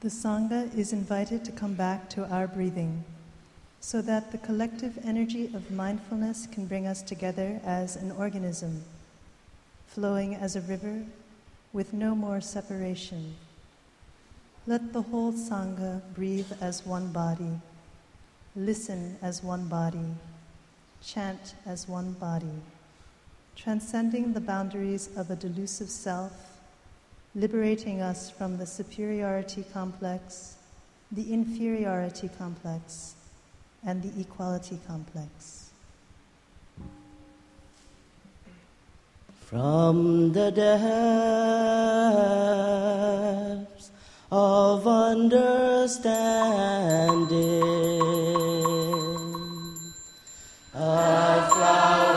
the Sangha is invited to come back to our breathing so that the collective energy of mindfulness can bring us together as an organism, flowing as a river with no more separation. Let the whole Sangha breathe as one body, listen as one body, chant as one body, transcending the boundaries of a delusive self, liberating us from the superiority complex, the inferiority complex, and the equality complex. From the depths of understanding, a flower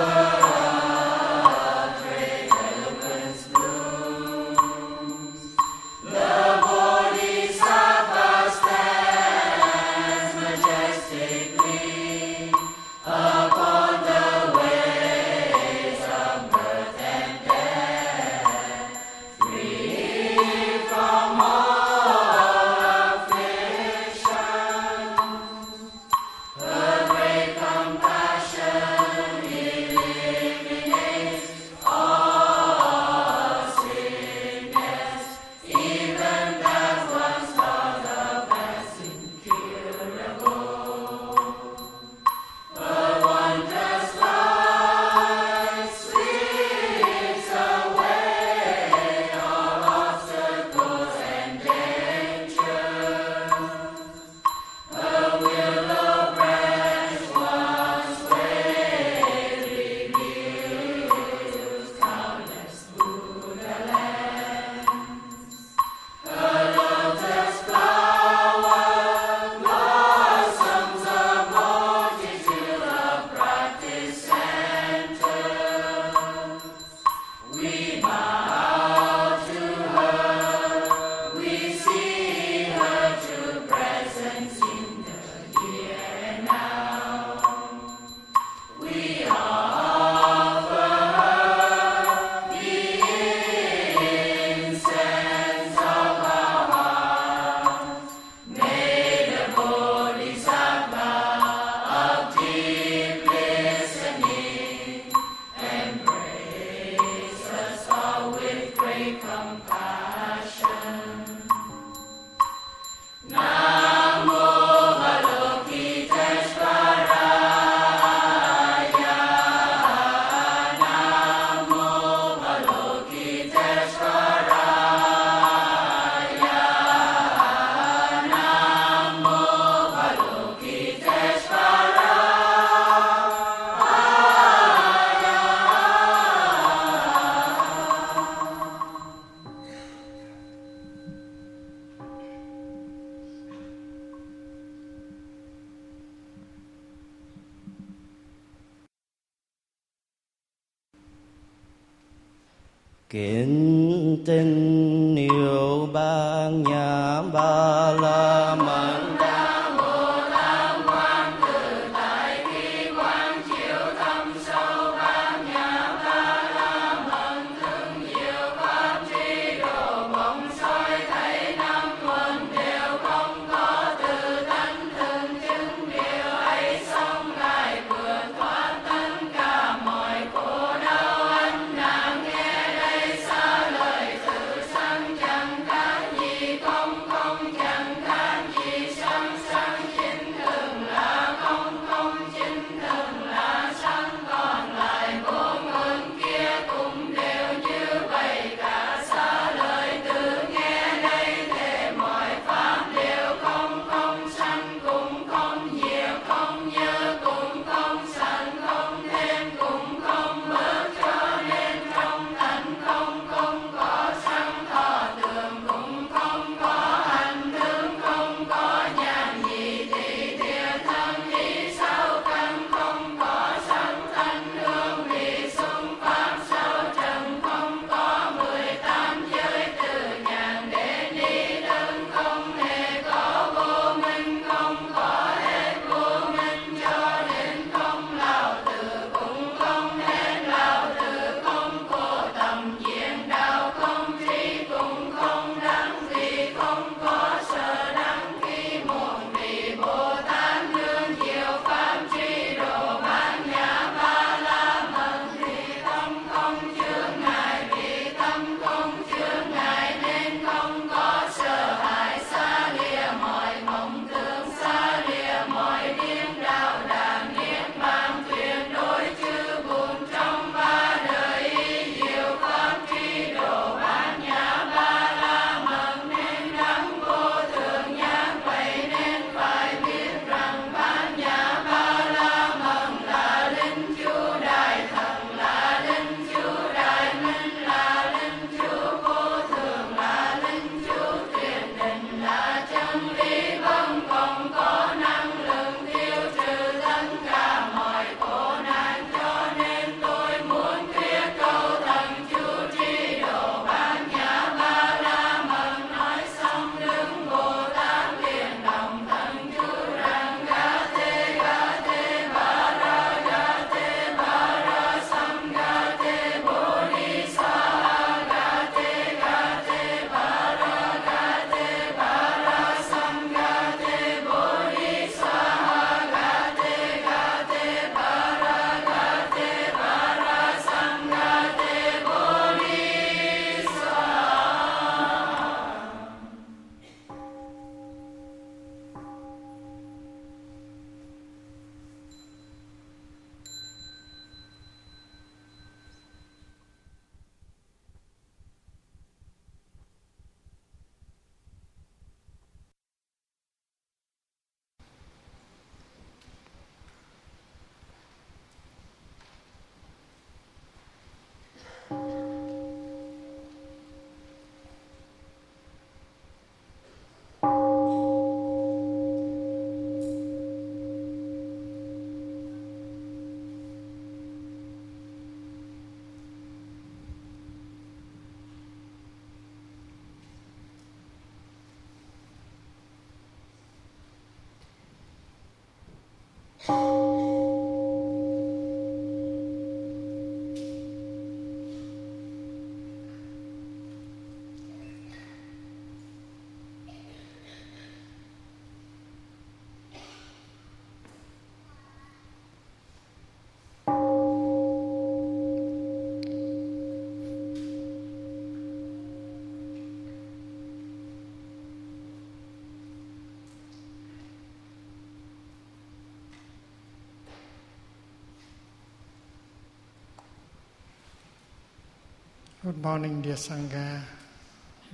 Good morning, dear Sangha,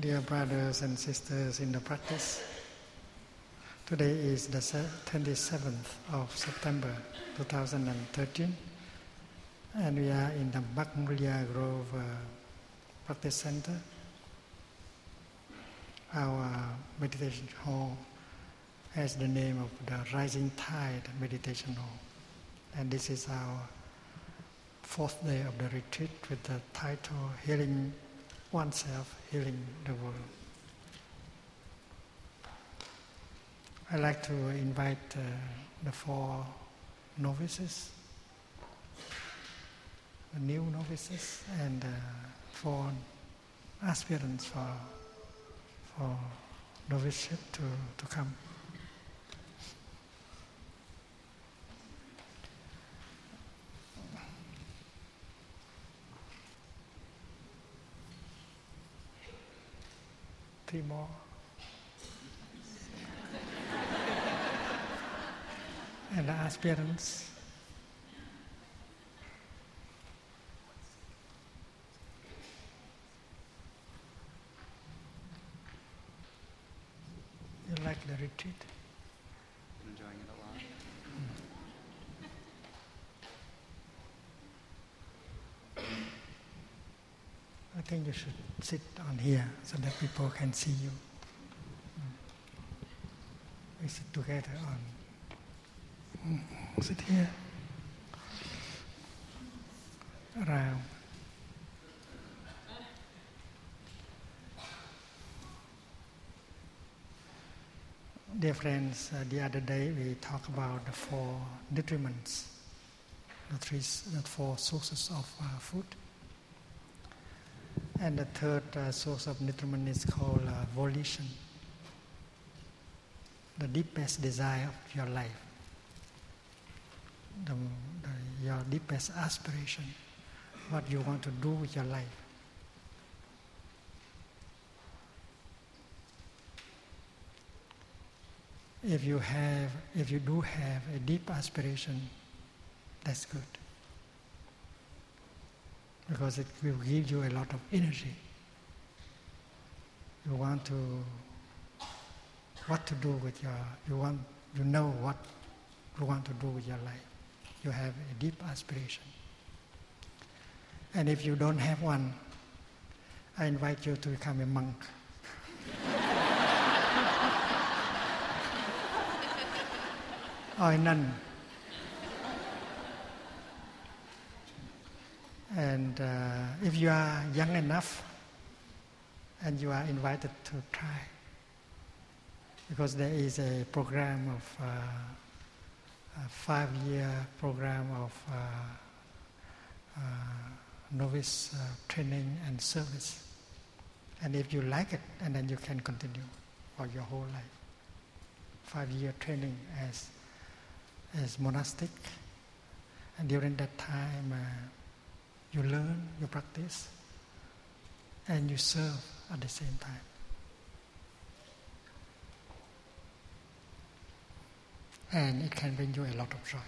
dear brothers and sisters in the practice. Today is the 27th of September 2013, and we are in the Magnolia Grove Practice Center, our meditation hall. Has the name of the Rising Tide Meditation Hall. And this is our fourth day of the retreat with the title Healing Oneself, Healing the World. I'd like to invite the four novices, the new novices, and four aspirants for noviceship to come. Three more. And the aspirants. You like the retreat? I'm enjoying it a lot. I think you should sit on here so that people can see you. We sit together on... Sit here. Around. Dear friends, the other day we talked about the four nutriments, the four sources of food. And the third source of nutriment is called volition, the deepest desire of your life, your deepest aspiration, what you want to do with your life. If you do have a deep aspiration, that's good. Because it will give you a lot of energy. You want to you know what you want to do with your life. You have a deep aspiration. And if you don't have one, I invite you to become a monk. Or a nun. And if you are young enough, and you are invited to try, because there is a program of a 5-year program of novice training and service. And if you like it, and then you can continue for your whole life. 5-year training as monastic, and during that time. You learn, you practice, and you serve at the same time. And it can bring you a lot of joy.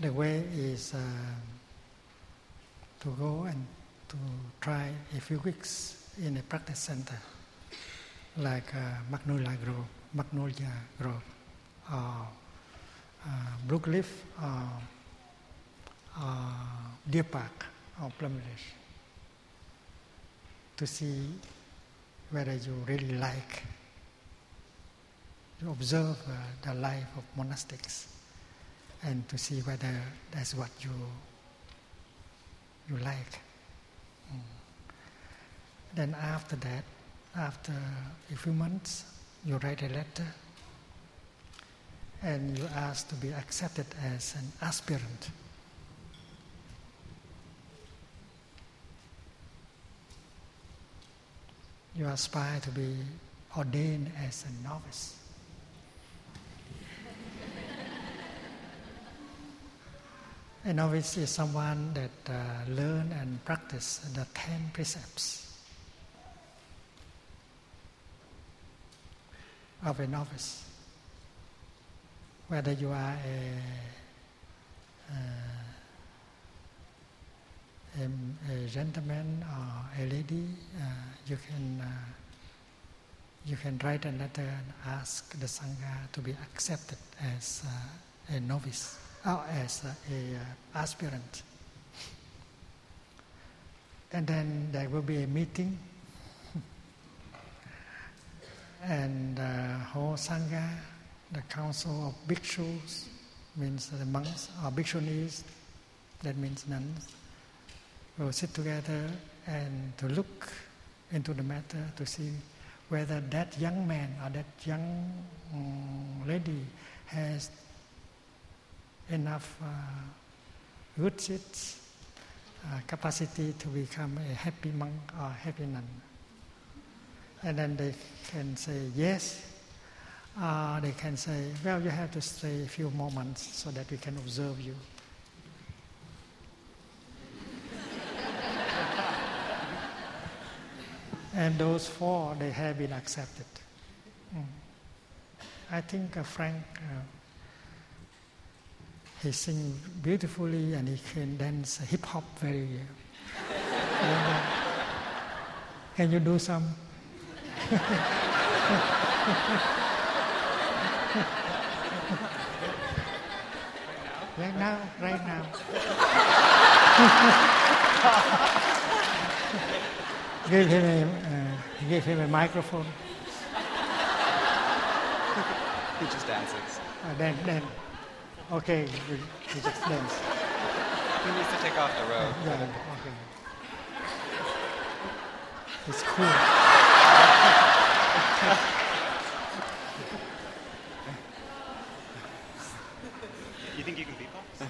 The way is to go and to try a few weeks in a practice center like Magnolia Grove, or Brookleaf, or Deer Park, or Plum Village, to see whether you really like. You observe the life of monastics and to see whether that's what you like. Then after that, after a few months, you write a letter and you ask to be accepted as an aspirant. You aspire to be ordained as a novice. A novice is someone that learn and practice the 10 precepts of a novice. Whether you are a gentleman or a lady, you can write a letter and ask the Sangha to be accepted as a novice or as an aspirant. And then there will be a meeting, and the whole Sangha, the council of bhikshus, means the monks, or bhikshunis, that means nuns, will sit together and to look into the matter to see whether that young man or that young lady has enough good sense, capacity to become a happy monk or happy nun. And then they can say yes, they can say, well, you have to stay a few more months so that we can observe you. And those four, they have been accepted. I think Frank, he sings beautifully and he can dance hip-hop very well. Can you do some? Right now. Give him a microphone. He just dances. Then. Okay, he just dances. He needs to take off the robe. Yeah, okay. It's cool. You think you can beatbox?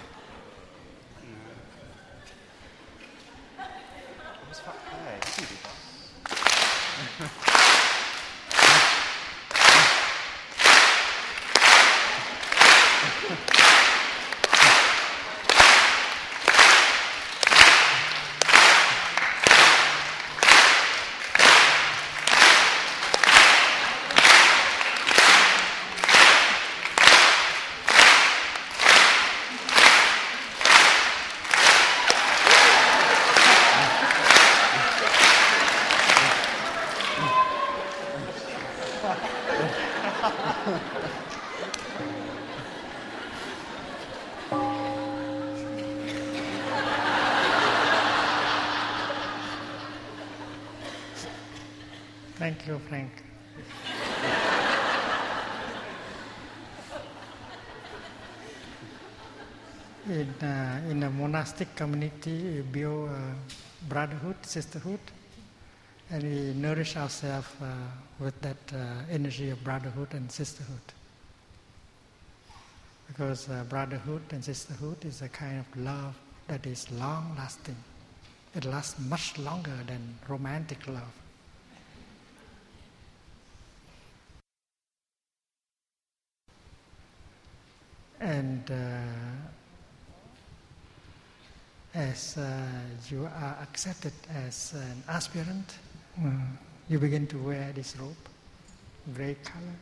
Thank you, Frank. In a monastic community, we build brotherhood, sisterhood, and we nourish ourselves with that energy of brotherhood and sisterhood. Because brotherhood and sisterhood is a kind of love that is long-lasting. It lasts much longer than romantic love. And as you are accepted as an aspirant, you begin to wear this robe, gray color,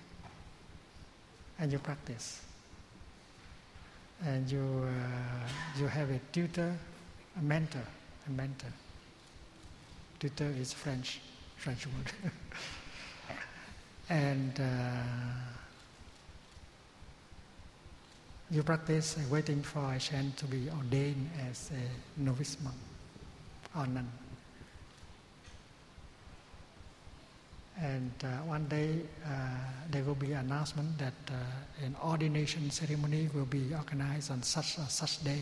and you practice. And you have a tutor, a mentor. Tutor is French word. And you practice waiting for a chance to be ordained as a novice monk or nun. And one day there will be an announcement that an ordination ceremony will be organized on such day.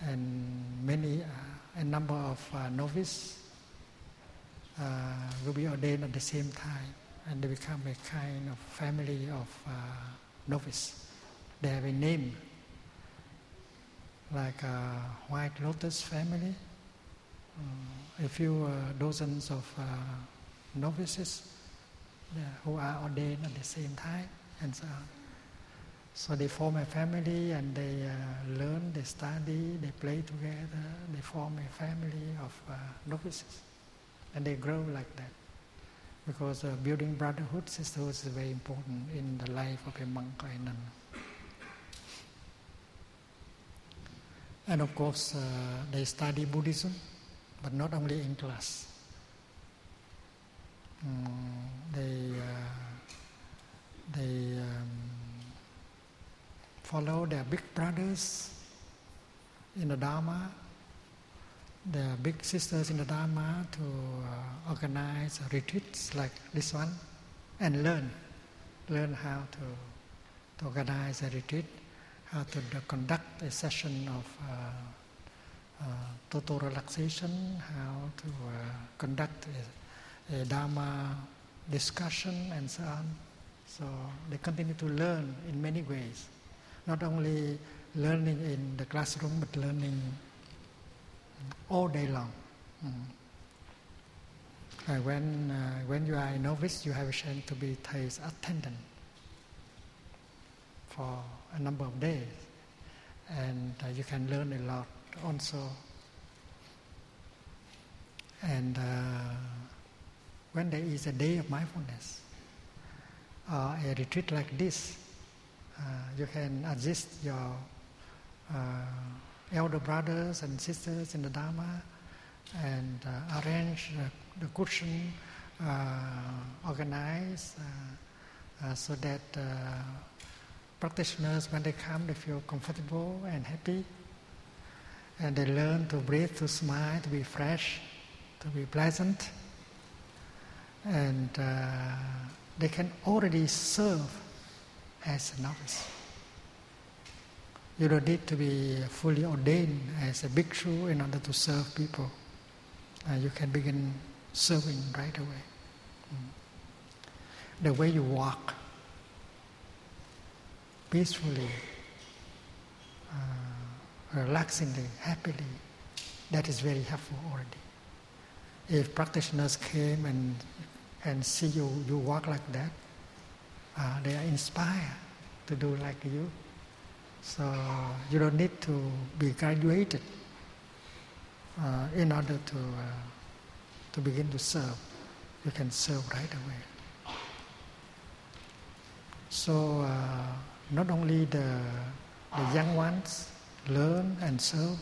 And a number of novices will be ordained at the same time, and they become a kind of family of novices. They have a name, like White Lotus family, a few dozens of novices who are ordained at the same time, and so on. So they form a family, and they learn, they study, they play together, they form a family of novices, and they grow like that. because building brotherhood, sisterhood is very important in the life of a monk or a nun. And of course, they study Buddhism, but not only in class. They follow their big brothers in the Dharma, their big sisters in the Dharma to organize retreats like this one and learn how to organize a retreat, how to conduct a session of total relaxation, how to conduct a Dharma discussion and so on. So they continue to learn in many ways, not only learning in the classroom, but learning all day long. And when you are a novice, you have a chance to be Thay's attendant for a number of days, and you can learn a lot also. And when there is a day of mindfulness, a retreat like this, you can assist your elder brothers and sisters in the Dharma and arrange the cushion, organize so that practitioners, when they come, they feel comfortable and happy, and they learn to breathe, to smile, to be fresh, to be pleasant, and they can already serve as a novice. You don't need to be fully ordained as a bhikshu in order to serve people. You can begin serving right away. The way you walk peacefully, relaxingly, happily, that is very helpful already. If practitioners came and see you walk like that, they are inspired to do like you. So you don't need to be graduated in order to begin to serve. You can serve right away. So not only the young ones learn and serve,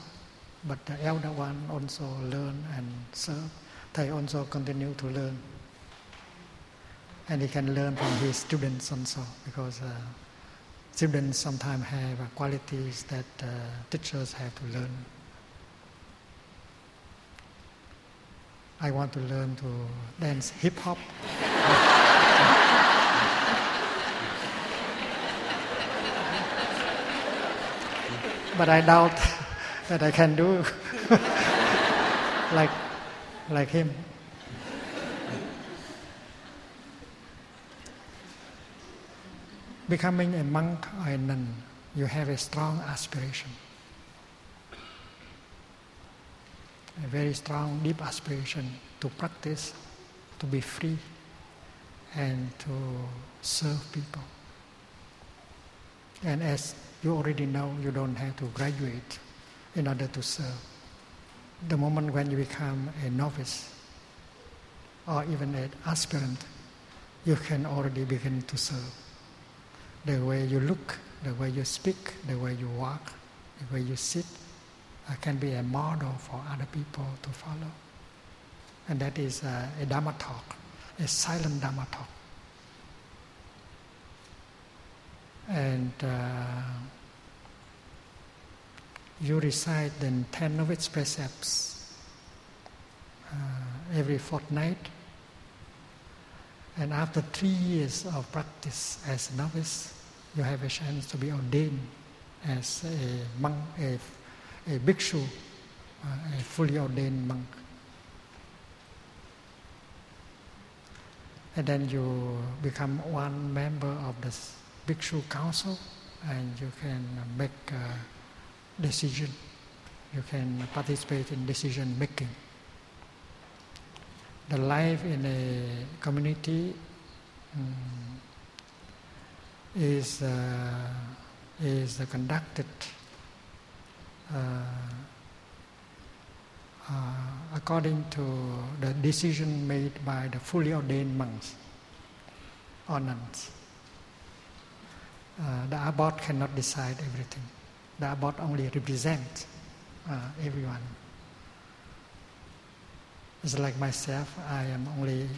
but the elder one also learn and serve. They also continue to learn. And he can learn from his students also, because students sometimes have qualities that teachers have to learn. I want to learn to dance hip-hop. But I doubt that I can do like him. Becoming a monk or a nun, you have a strong aspiration, a very strong, deep aspiration to practice, to be free, and to serve people. And as you already know, you don't have to graduate in order to serve. The moment when you become a novice or even an aspirant, you can already begin to serve. The way you look, the way you speak, the way you walk, the way you sit, can be a model for other people to follow. And that is a Dharma talk, a silent Dharma talk. And you recite the 10 novice precepts every fortnight. And after 3 years of practice as a novice, you have a chance to be ordained as a monk, a bhikshu, a fully ordained monk. And then you become one member of the bhikshu council, and you can make a decision. You can participate in decision making. The life in a community is conducted according to the decision made by the fully ordained monks or nuns. The abbot cannot decide everything. The abbot only represents everyone. It's like myself, I am only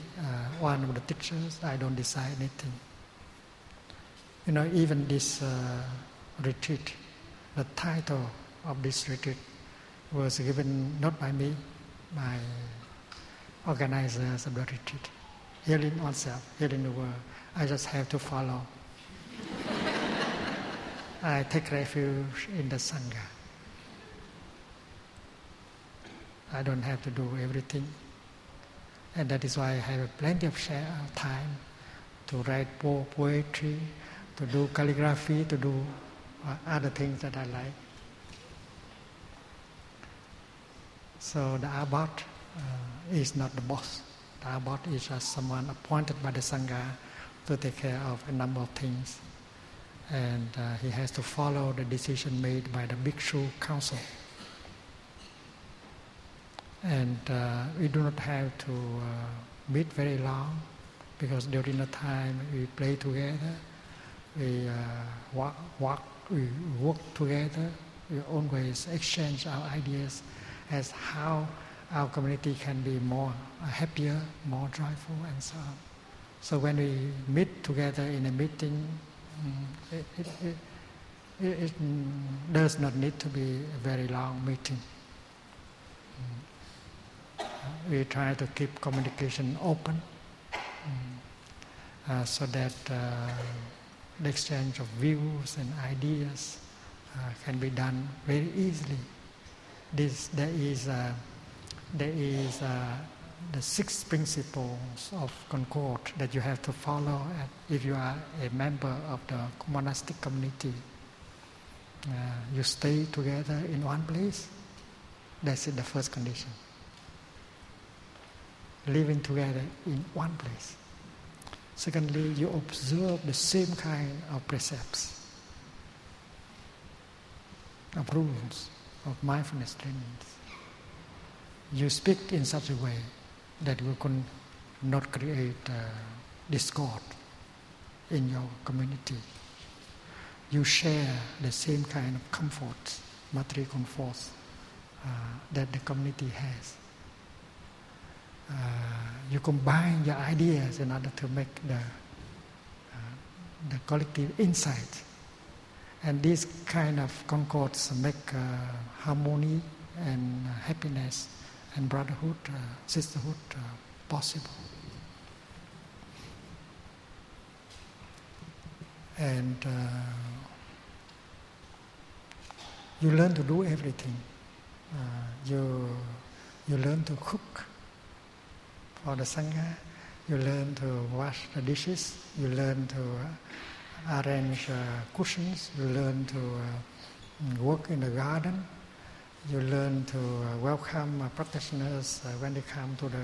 one of the teachers, I don't decide anything. You know, even this retreat, the title of this retreat was given not by me, by organizers of the retreat. Healing Oneself, Healing the World. I just have to follow. I take refuge in the Sangha. I don't have to do everything. And that is why I have plenty of time to write poetry, to do calligraphy, to do other things that I like. So the abbot is not the boss. The abbot is just someone appointed by the Sangha to take care of a number of things. And he has to follow the decision made by the bhikshu council. And we do not have to meet very long, because during the time we play together, we work together, we always exchange our ideas as how our community can be more happier, more joyful, and so on. So when we meet together in a meeting, it does not need to be a very long meeting. We try to keep communication open so that the exchange of views and ideas can be done very easily. There is the six principles of concord that you have to follow if you are a member of the monastic community. You stay together in one place. That's the first condition. Living together in one place. Secondly, you observe the same kind of precepts, of rules, of mindfulness trainings. You speak in such a way that you can not create discord in your community. You share the same kind of comforts, material comforts, that the community has. You combine your ideas in order to make the collective insight. And these kind of concords make harmony and happiness and brotherhood, sisterhood possible. And you learn to do everything. You learn to cook for the Sangha, you learn to wash the dishes, you learn to arrange cushions, you learn to work in the garden, you learn to welcome practitioners when they come to the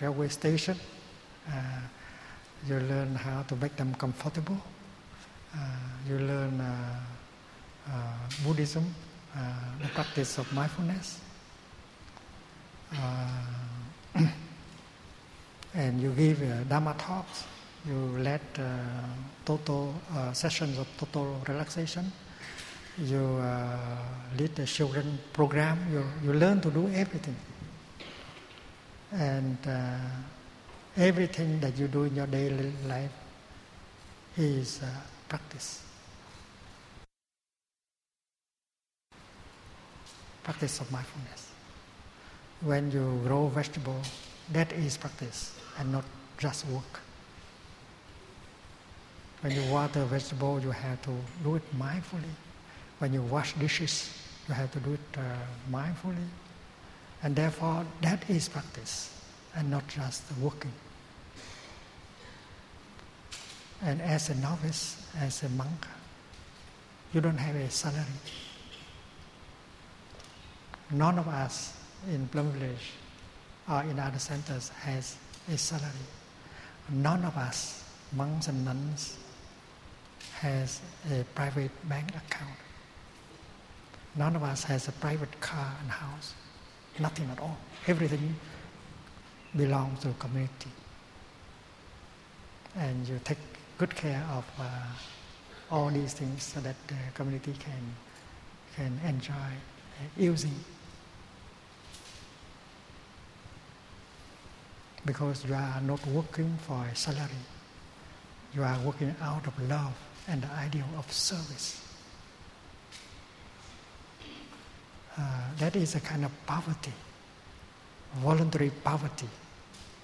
railway station, you learn how to make them comfortable, you learn Buddhism, the practice of mindfulness, and you give Dharma talks, you lead total sessions of total relaxation, you lead the children program, you learn to do everything. And everything that you do in your daily life is practice. Practice of mindfulness. When you grow vegetables, that is practice and not just work. When you water vegetable, you have to do it mindfully. When you wash dishes, you have to do it mindfully. And therefore, that is practice and not just working. And as a novice, as a monk, you don't have a salary. None of us in Plum Village or in other centers has a salary. None of us, monks and nuns, has a private bank account. None of us has a private car and house. nothing at all. Everything belongs to the community. And you take good care of all these things so that the community can enjoy using. Because you are not working for a salary. You are working out of love and the idea of service. That is a kind of poverty, voluntary poverty.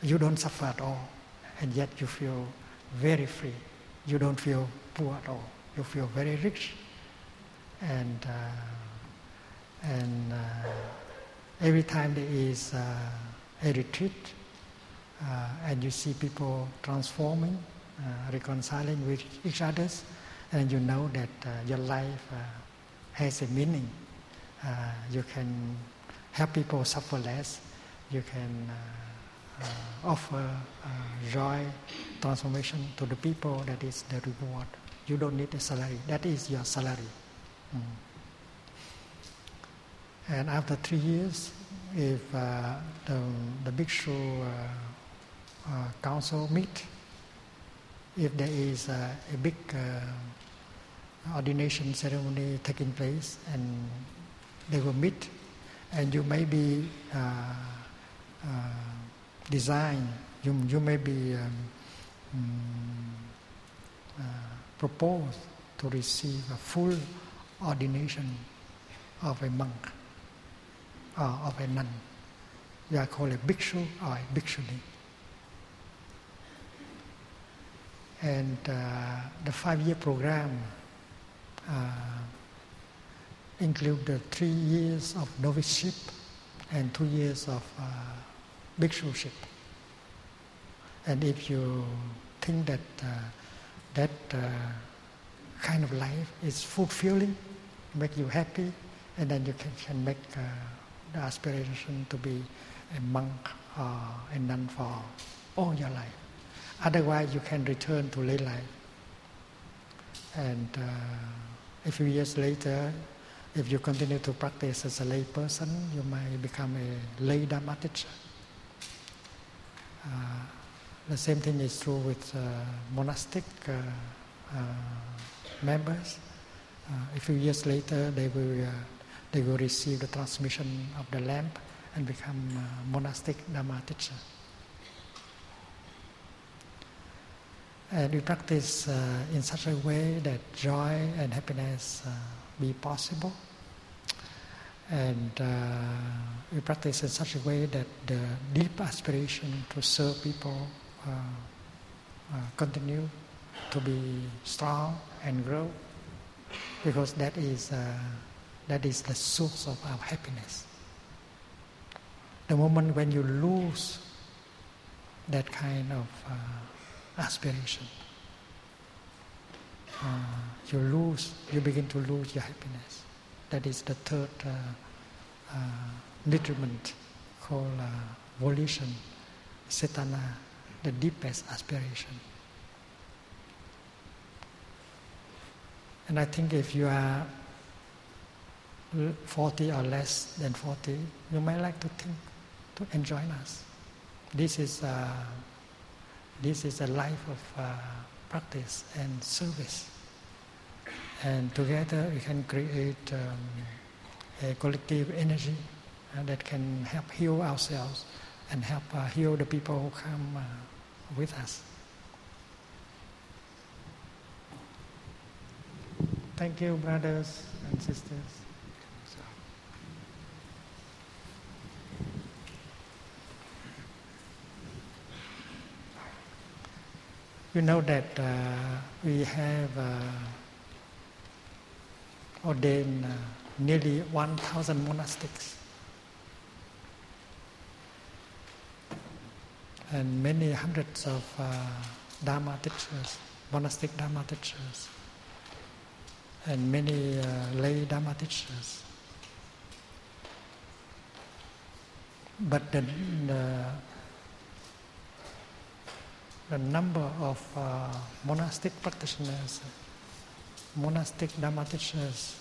You don't suffer at all, and yet you feel very free. You don't feel poor at all. You feel very rich, and every time there is a retreat, and you see people transforming, reconciling with each other, and you know that your life has a meaning. You can help people suffer less. You can offer joy, transformation to the people. That is the reward. You don't need a salary. That is your salary. And after 3 years, if the bhikshu council meet, if there is a big ordination ceremony taking place, and they will meet, and you may be designed, you may be proposed to receive a full ordination of a monk or of a nun. You are called a bhikshu or a bhikshuni. And the 5-year program include the 3 years of noviceship and 2 years of bhikshuship. And if you think that kind of life is fulfilling, make you happy, and then you can make the aspiration to be a monk or a nun for all your life. Otherwise, you can return to lay life. And a few years later, if you continue to practice as a lay person, you might become a lay Dharma teacher. The same thing is true with monastic members. A few years later, they will receive the transmission of the lamp and become monastic Dharma teacher. And we practice in such a way that joy and happiness be possible. And we practice in such a way that the deep aspiration to serve people continue to be strong and grow, because that is the source of our happiness. The moment when you lose that kind of aspiration, you begin to lose your happiness. That is the third nutriment called volition, cetana, the deepest aspiration. And I think if you are 40 or less than 40, you might like to think, to enjoy us. This is a life of practice and service. And together we can create a collective energy that can help heal ourselves and help heal the people who come with us. Thank you, brothers and sisters. You know that we have ordained nearly 1,000 monastics, and many hundreds of Dharma teachers, monastic Dharma teachers, and many lay Dharma teachers. But the number of monastic practitioners, monastic Dharma teachers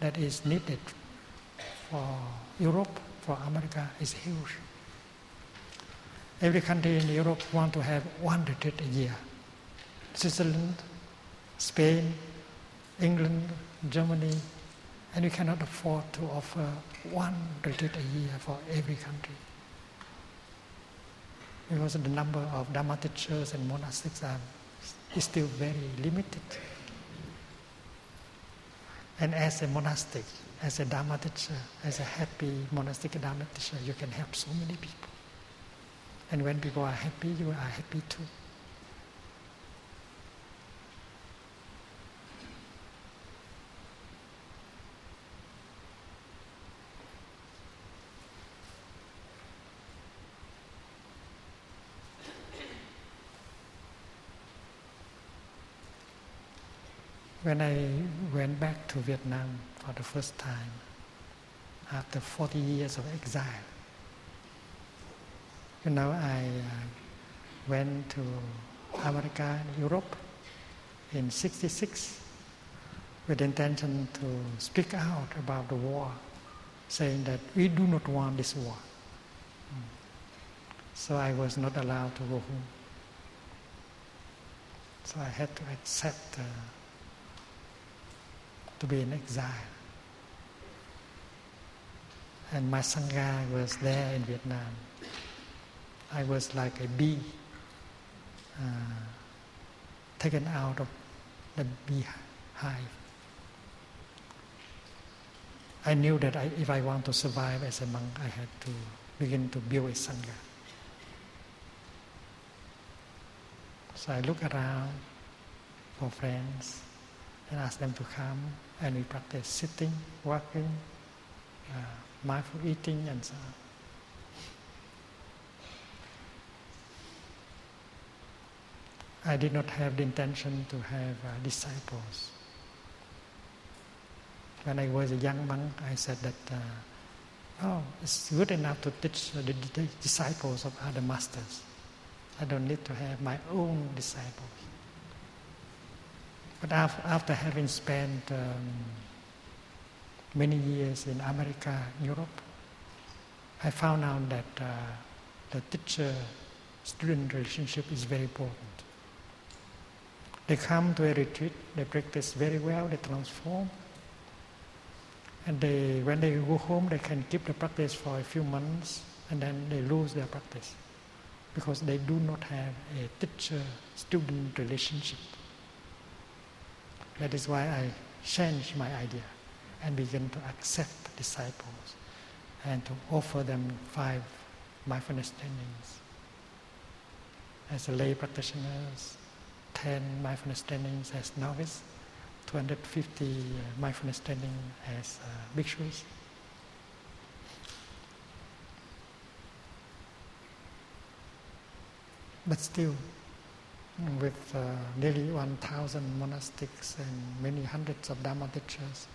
that is needed for Europe, for America, is huge. Every country in Europe wants to have one retreat a year. Switzerland, Spain, England, Germany, and we cannot afford to offer one retreat a year for every country. Because the number of Dharma teachers and monastics is still very limited. And as a monastic, as a Dharma teacher, as a happy monastic Dharma teacher, you can help so many people. And when people are happy, you are happy too. When I went back to Vietnam for the first time, after 40 years of exile, you know, I went to America and Europe in '66 with the intention to speak out about the war, saying that we do not want this war. So I was not allowed to go home. So I had to accept to be in exile. And my Sangha was there in Vietnam. I was like a bee taken out of the beehive. I knew that if I want to survive as a monk, I had to begin to build a Sangha. So I looked around for friends and asked them to come, and we practiced sitting, walking, mindful eating, and so on. I did not have the intention to have disciples. When I was a young monk, I said that, it's good enough to teach the disciples of other masters. I don't need to have my own disciples. But after having spent many years in America, Europe, I found out that the teacher-student relationship is very important. They come to a retreat, they practice very well, they transform. And when they go home, they can keep the practice for a few months, and then they lose their practice because they do not have a teacher-student relationship. That is why I changed my idea and began to accept disciples and to offer them 5 mindfulness trainings. As a lay practitioners, 10 mindfulness trainings as novice, 250 mindfulness training as bhikshus. But still, with nearly 1,000 monastics and many hundreds of Dharma teachers,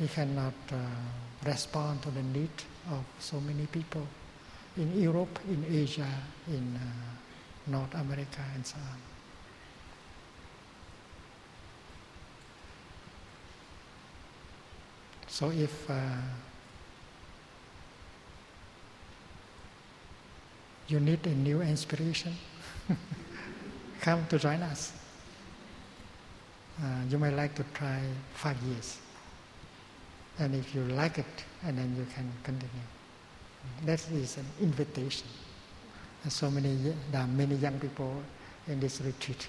we cannot respond to the need of so many people in Europe, in Asia, in North America, and so on. So if you need a new inspiration, come to join us. You may like to try 5 years. And if you like it, and then you can continue. That is an invitation. And there are many young people in this retreat.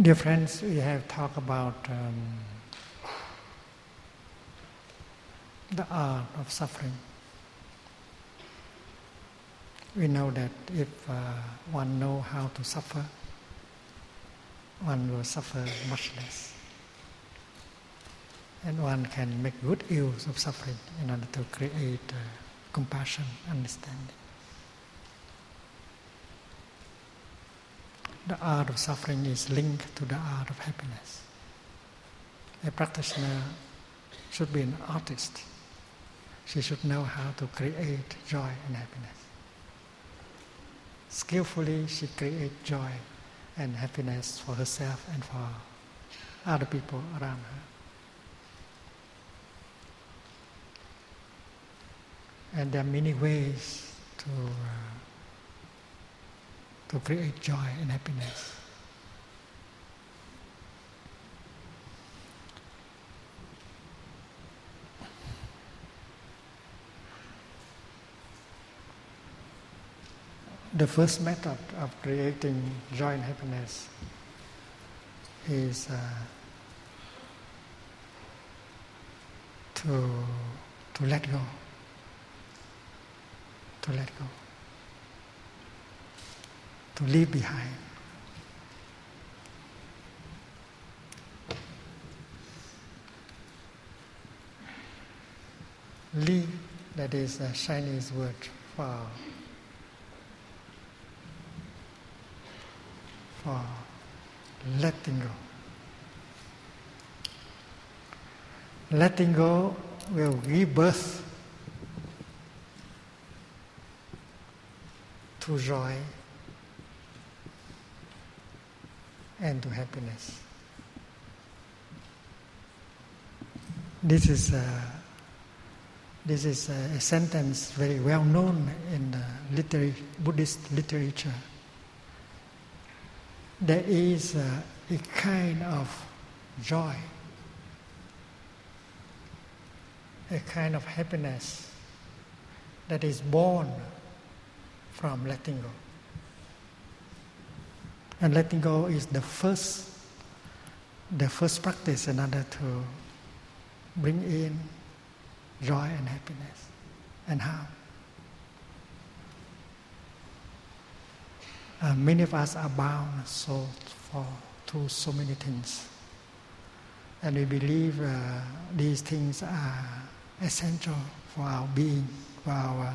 Dear friends, we have talked about the art of suffering. We know that if one knows how to suffer, one will suffer much less. And one can make good use of suffering in order to create compassion, understanding. The art of suffering is linked to the art of happiness. A practitioner should be an artist. She should know how to create joy and happiness. Skillfully, she creates joy and happiness for herself and for other people around her. And there are many ways to create joy and happiness. The first method of creating joy and happiness is to let go. To let go, to leave behind. Li, that is a Chinese word for letting go. Letting go will give birth to joy and to happiness. This is a sentence very well known in the Buddhist literature. There is a kind of joy, a kind of happiness that is born from letting go. And letting go is the first practice in order to bring in joy and happiness. And how? Many of us are bound to so many things. And we believe these things are essential for our being, for our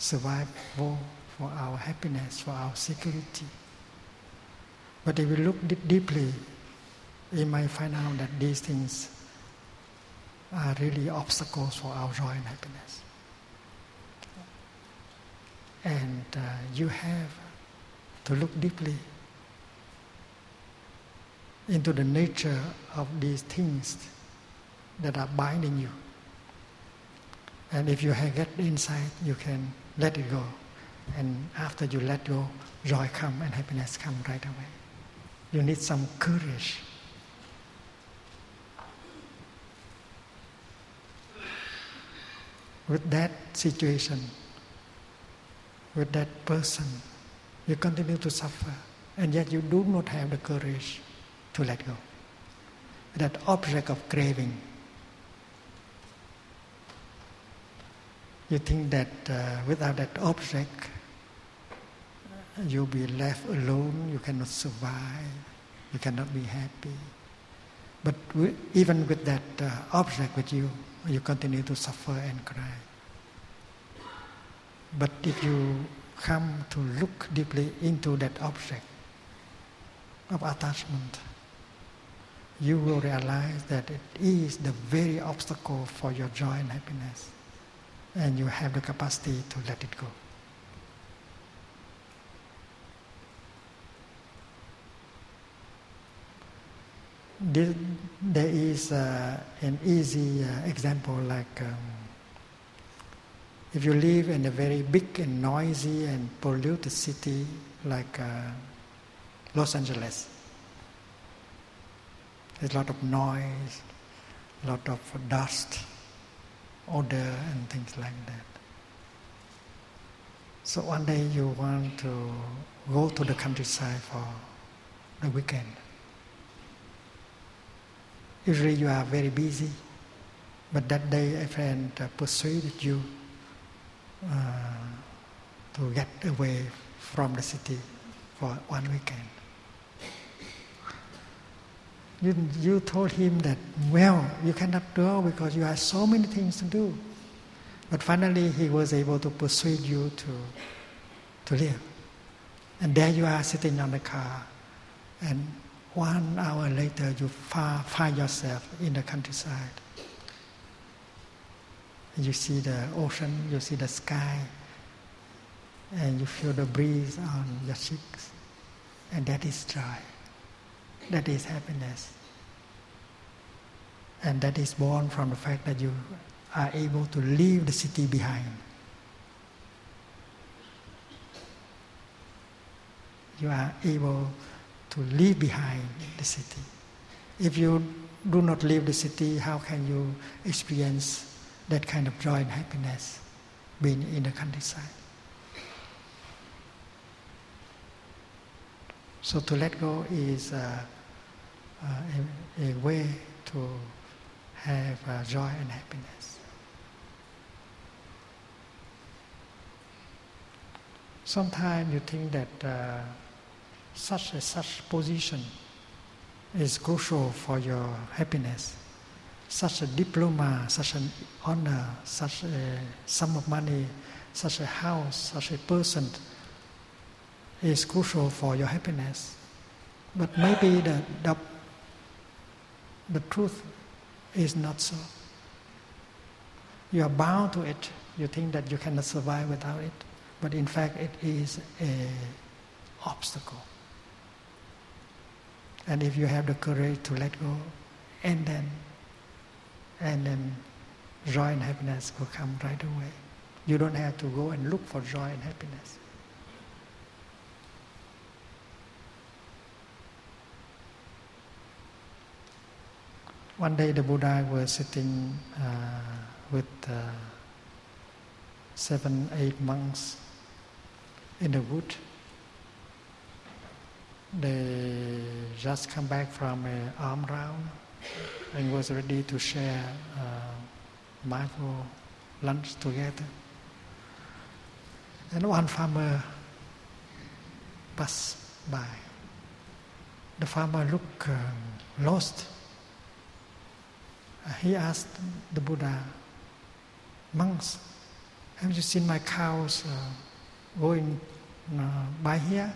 survival, for our happiness, for our security. But if we look deeply, we might find out that these things are really obstacles for our joy and happiness. And you have to look deeply into the nature of these things that are binding you. And if you get insight, you can let it go. And after you let go, joy comes and happiness comes right away. You need some courage. With that situation, with that person, you continue to suffer, and yet you do not have the courage to let go. That object of craving. You think that without that object, you'll be left alone, you cannot survive, you cannot be happy. But even with that object with you, you continue to suffer and cry. But if you come to look deeply into that object of attachment, you will realize that it is the very obstacle for your joy and happiness. And you have the capacity to let it go. There is an easy example, like if you live in a very big and noisy and polluted city like Los Angeles. There's a lot of noise, a lot of dust, odor and things like that. So one day you want to go to the countryside for the weekend. Usually you are very busy, but that day a friend persuaded you to get away from the city for one weekend. You told him that, well, you cannot do all because you have so many things to do. But finally he was able to persuade you to live. And there you are sitting on the car, and 1 hour later you find yourself in the countryside. You see the ocean, you see the sky, and you feel the breeze on your cheeks. And that is joy. That is happiness. And that is born from the fact that you are able to leave the city behind. You are able to leave behind the city. If you do not leave the city, how can you experience that kind of joy and happiness being in the countryside? So to let go is a way to have joy and happiness. Sometimes you think that such position is crucial for your happiness. Such a diploma, such an honor, such a sum of money, such a house, such a person is crucial for your happiness. But maybe the truth is not so. You are bound to it. You think that you cannot survive without it. But in fact, it is an obstacle. And if you have the courage to let go, and then joy and happiness will come right away. You don't have to go and look for joy and happiness. One day the Buddha was sitting with 7-8 monks in the wood. They just come back from an arm round and was ready to share mindful lunch together. And one farmer passed by. The farmer looked lost. He asked the Buddha, "Monks, have you seen my cows going by here?"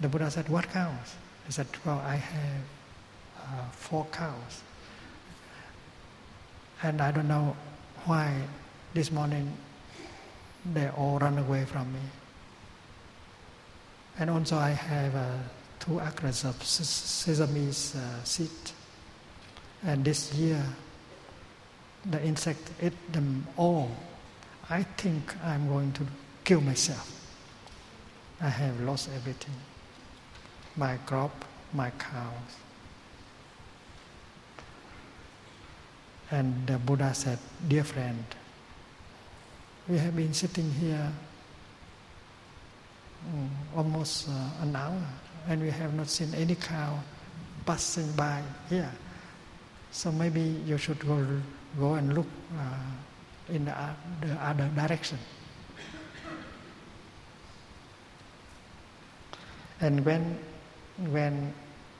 The Buddha said, "What cows?" He said, "Well, I have 4 cows. And I don't know why this morning they all run away from me. And also I have 2 acres of sesame seed. And this year, the insect ate them all. I think I'm going to kill myself. I have lost everything. My crop, my cows." And the Buddha said, "Dear friend, we have been sitting here almost an hour, and we have not seen any cow passing by here. So maybe you should go and look in the other direction." And when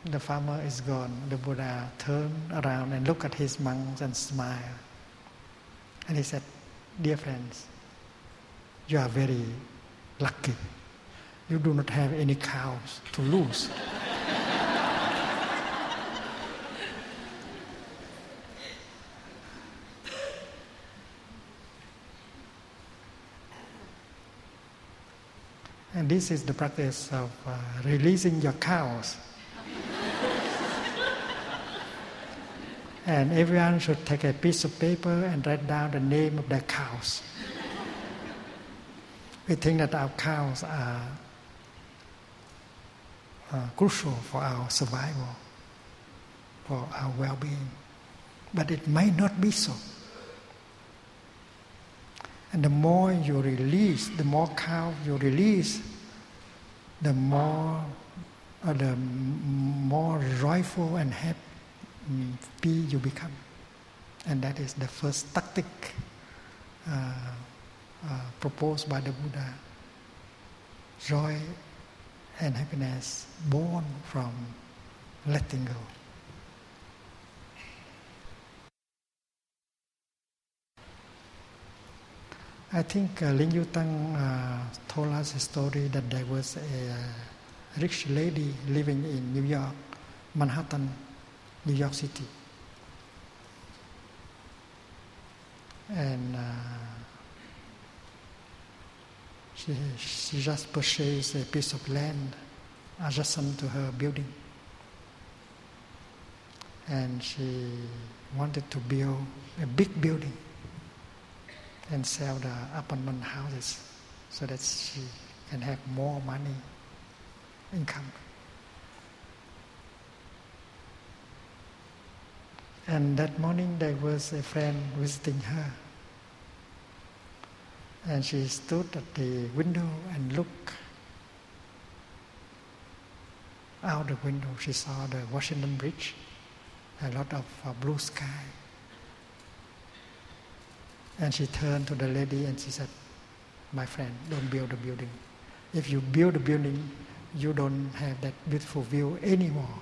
the farmer is gone, the Buddha turned around and looked at his monks and smiled. And he said, "Dear friends, you are very lucky. You do not have any cows to lose." And this is the practice of releasing your cows. And everyone should take a piece of paper and write down the name of their cows. We think that our cows are crucial for our survival, for our well-being. But it might not be so. And the more you release, the more cow you release, the more joyful and happy you become. And that is the first tactic proposed by the Buddha. Joy and happiness born from letting go. I think Lin Yutang told us a story that there was a rich lady living in New York, Manhattan, New York City. And she just purchased a piece of land adjacent to her building. And she wanted to build a big building and sell the apartment houses so that she can have more money, income. And that morning there was a friend visiting her. And she stood at the window and looked out the window. She saw the Washington Bridge, a lot of blue sky. And she turned to the lady and she said, "My friend, don't build a building. If you build a building, you don't have that beautiful view anymore.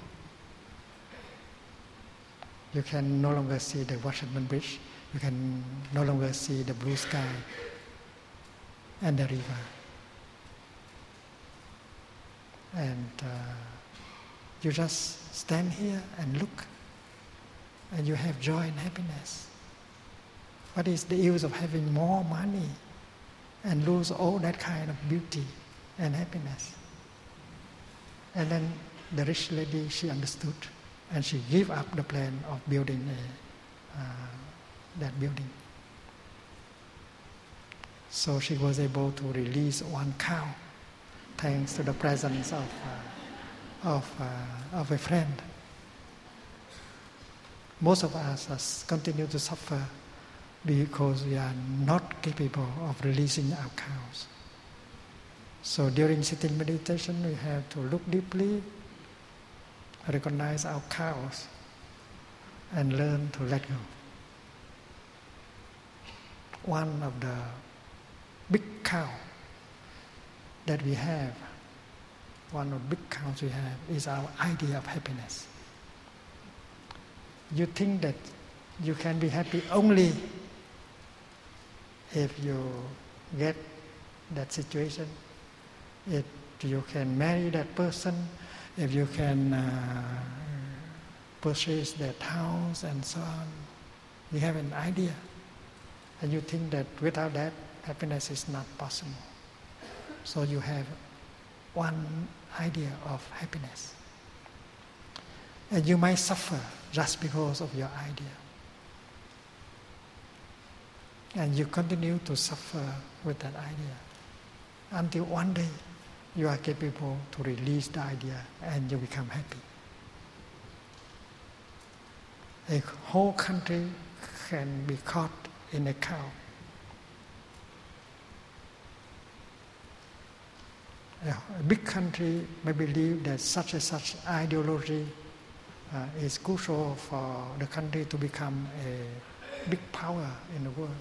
You can no longer see the Washington Bridge. You can no longer see the blue sky and the river. And you just stand here and look, and you have joy and happiness. What is the use of having more money and lose all that kind of beauty and happiness?" And then the rich lady, she understood, and she gave up the plan of building that building. So she was able to release one cow, thanks to the presence of a friend. Most of us continue to suffer because we are not capable of releasing our cows. So during sitting meditation, we have to look deeply, recognize our cows, and learn to let go. One of the big cow that we have, one of the big cows we have, is our idea of happiness. You think that you can be happy only if you get that situation, if you can marry that person, if you can purchase that house and so on. You have an idea, and you think that without that, happiness is not possible. So you have one idea of happiness. And you might suffer just because of your idea. And you continue to suffer with that idea until one day you are capable to release the idea and you become happy. A whole country can be caught in a cow. A big country may believe that such and such ideology is crucial for the country to become a big power in the world.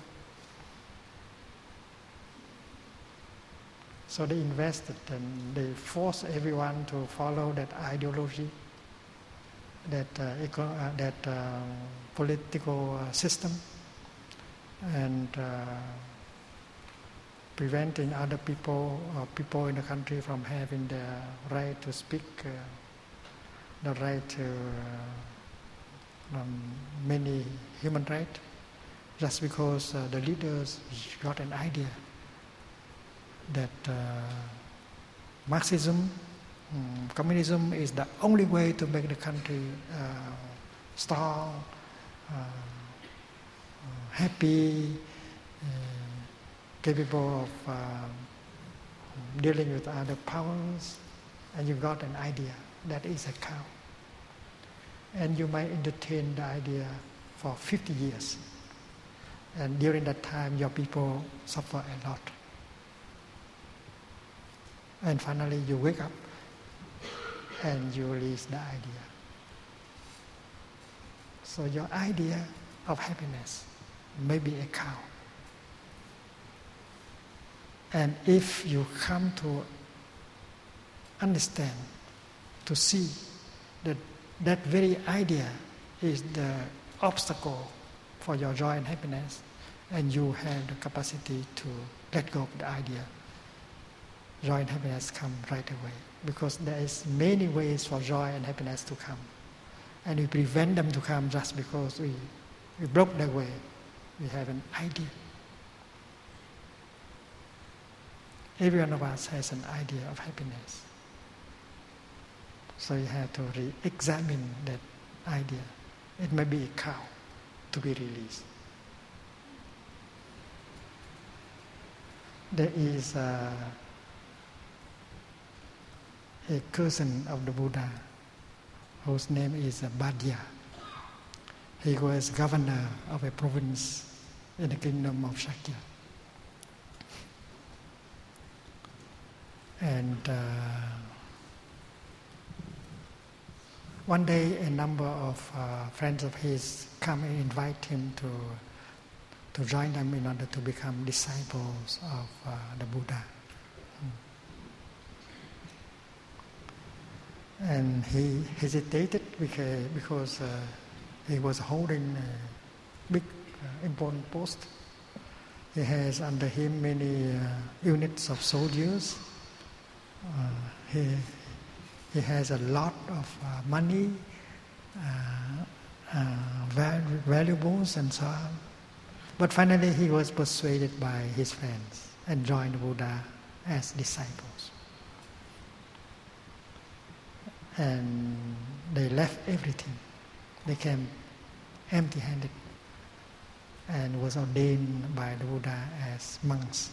So they invested and they force everyone to follow that ideology, that political system, and preventing other people or people in the country from having the right to speak, the right to many human rights, just because the leaders got an idea that Marxism, communism is the only way to make the country strong, happy, capable of dealing with other powers, and you got an idea that is a cow. And you might entertain the idea for 50 years. And during that time, your people suffer a lot. And finally, you wake up and you release the idea. So your idea of happiness may be a cow. And if you come to understand, to see that that very idea is the obstacle for your joy and happiness, and you have the capacity to let go of the idea, joy and happiness come right away. Because there is many ways for joy and happiness to come. And we prevent them to come just because we broke the way. We have an idea. Every one of us has an idea of happiness. So you have to re-examine that idea. It may be a cow to be released. There is a cousin of the Buddha whose name is Bhaddiya. He was governor of a province in the kingdom of Shakya. And one day a number of friends of his come and invite him to join them in order to become disciples of the Buddha. And he hesitated because he was holding a big important post. He has under him many units of soldiers. He has a lot of money, valuables and so on. But finally he was persuaded by his friends and joined the Buddha as disciples. And they left everything. They came empty-handed and was ordained by the Buddha as monks.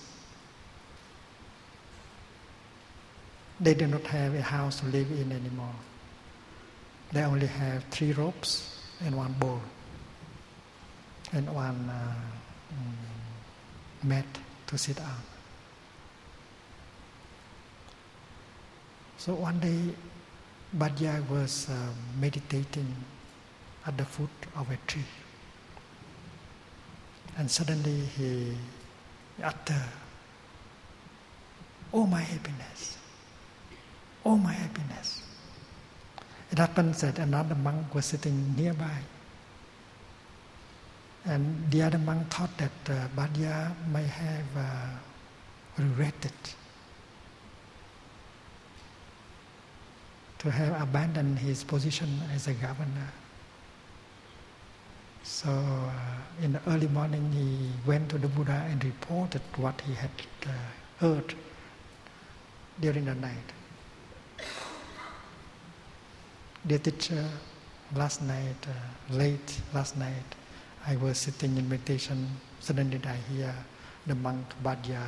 They do not have a house to live in anymore. They only have 3 ropes and 1 bowl and 1 mat to sit on. So one day Bhaddiya was meditating at the foot of a tree, and suddenly he uttered, "Oh my happiness! Oh my happiness!" It happened that another monk was sitting nearby, and the other monk thought that Bhaddiya may have regretted to have abandoned his position as a governor. So in the early morning he went to the Buddha and reported what he had heard during the night. "Dear teacher, late last night, I was sitting in meditation. Suddenly I hear the monk Bhaddiya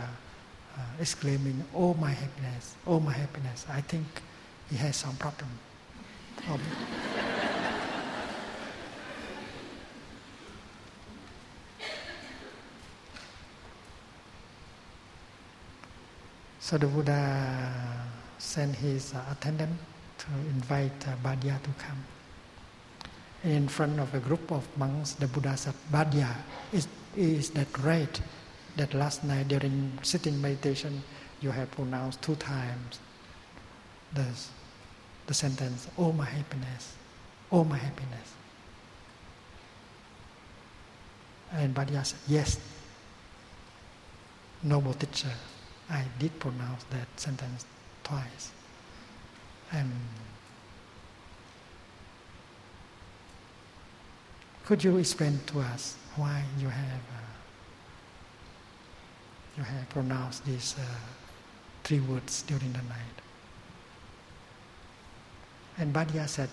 exclaiming, 'Oh my happiness, oh my happiness.' I think he has some problem." So the Buddha sent his attendant to invite Bhaddiya to come. In front of a group of monks, the Buddha said, "Bhaddiya, is that right that last night during sitting meditation you have pronounced 2 times the sentence, 'Oh my happiness, oh my happiness'?" And Bhaddiya said, "Yes, noble teacher, I did pronounce that sentence twice. And could you explain to us why you have pronounced these 3 words during the night?" And Bhaddiya said,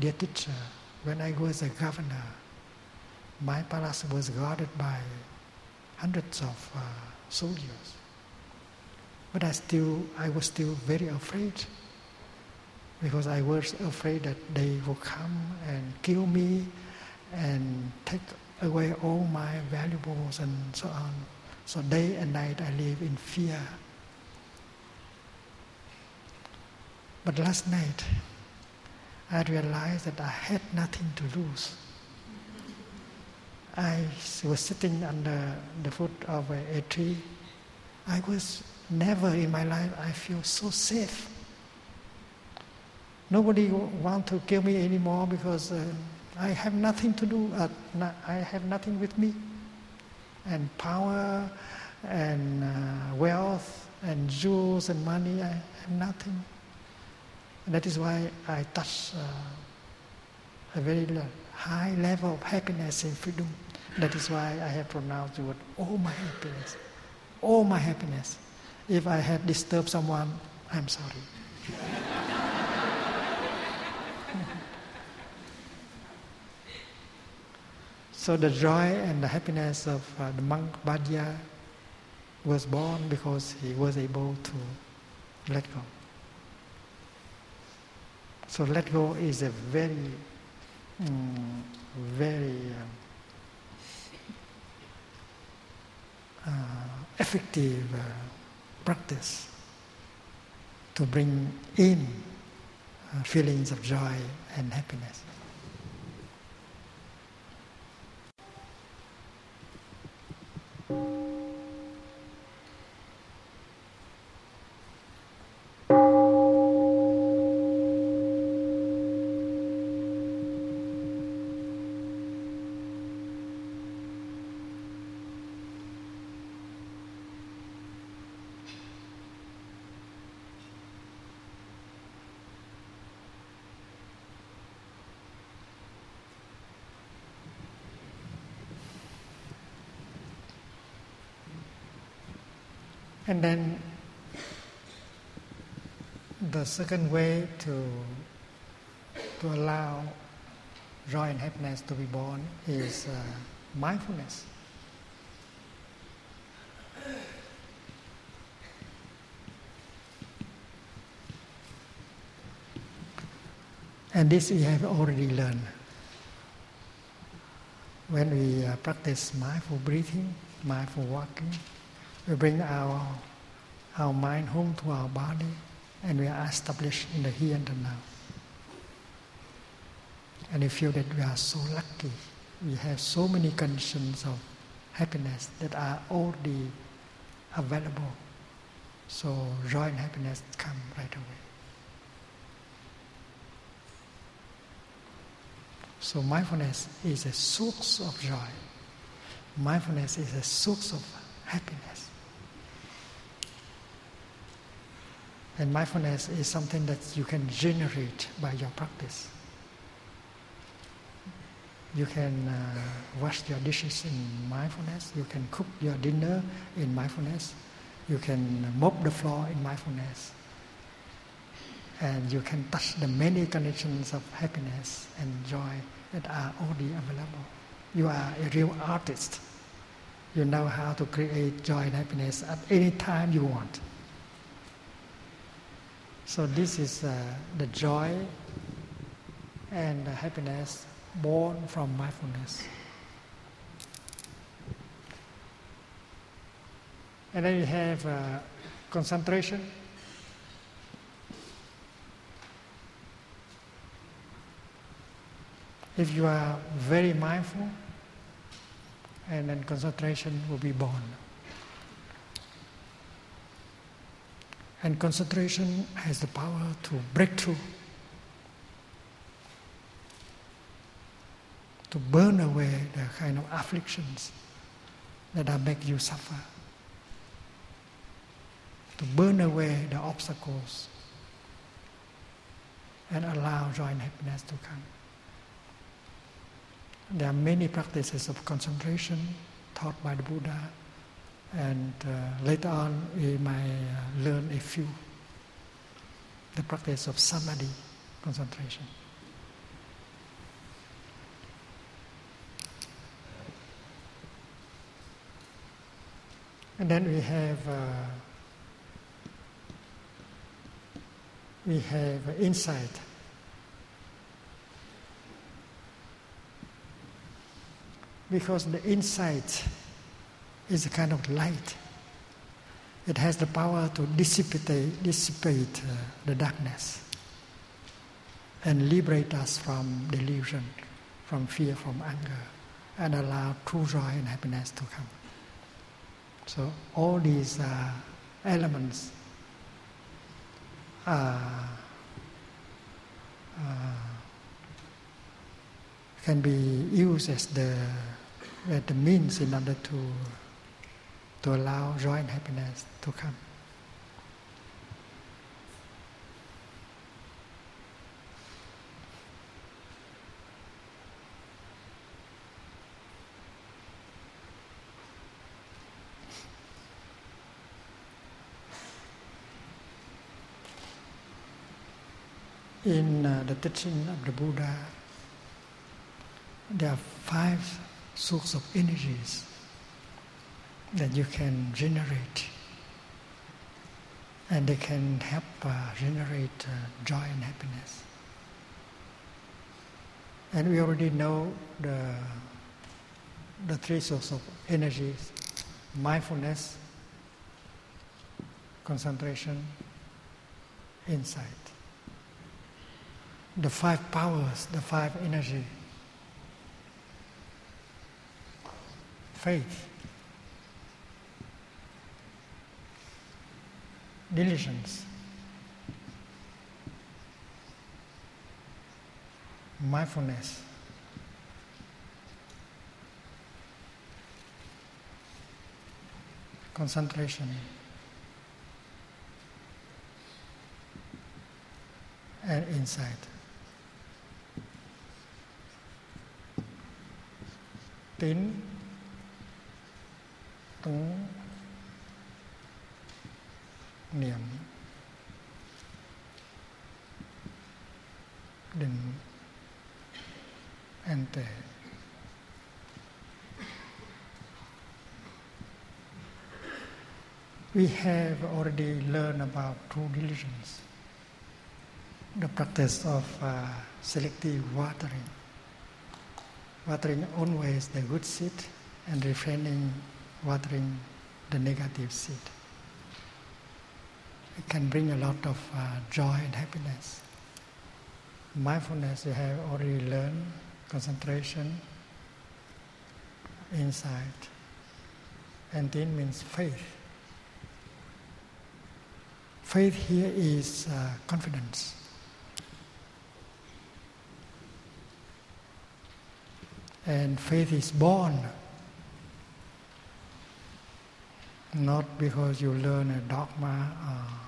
"Dear teacher, when I was a governor, my palace was guarded by hundreds of soldiers. But I was still very afraid, because I was afraid that they would come and kill me and take away all my valuables and so on. So day and night I live in fear. But last night I realized that I had nothing to lose. I was sitting under the foot of a tree I was never in my life, I feel so safe. Nobody want to kill me anymore because I have nothing to do, I have nothing with me. And power, and wealth, and jewels, and money, I have nothing. And that is why I touch a very high level of happiness and freedom. That is why I have pronounced the word, all my happiness. All my happiness. If I have disturbed someone, I'm sorry. So the joy and the happiness of the monk Bhaddiya was born because he was able to let go. So let go is a very, very effective practice to bring in feelings of joy and happiness. And then the second way to allow joy and happiness to be born is mindfulness. And this we have already learned. When we practice mindful breathing, mindful walking, we bring our mind home to our body, and we are established in the here and the now. And we feel that we are so lucky. We have so many conditions of happiness that are already available. So joy and happiness come right away. So mindfulness is a source of joy. Mindfulness is a source of happiness. And mindfulness is something that you can generate by your practice. You can wash your dishes in mindfulness. You can cook your dinner in mindfulness. You can mop the floor in mindfulness. And you can touch the many conditions of happiness and joy that are already available. You are a real artist. You know how to create joy and happiness at any time you want. So this is the joy and the happiness born from mindfulness. And then we have concentration. If you are very mindful, and then concentration will be born. And concentration has the power to break through, to burn away the kind of afflictions that are make you suffer, to burn away the obstacles and allow joy and happiness to come. There are many practices of concentration taught by the Buddha, and later on we might learn a few. The practice of Samadhi, concentration. And then we have insight. Because the insight is a kind of light. It has the power to dissipate the darkness and liberate us from delusion, from fear, from anger, and allow true joy and happiness to come. So all these elements can be used as the means in order to allow joy and happiness to come. In the teaching of the Buddha, there are 5 sources of energies that you can generate, and they can help generate joy and happiness. And we already know the 3 sources of energies: mindfulness, concentration, insight. The 5 powers, the 5 energy: faith, diligence, mindfulness, concentration, and insight. Tín, tấn, niệm, định, an tề. We have already learned about true diligence, the practice of selective watering. Watering always the good seed and refraining watering the negative seed. It can bring a lot of joy and happiness. Mindfulness you have already learned, concentration, insight, and then means faith. Faith here is confidence. And faith is born, not because you learn a dogma or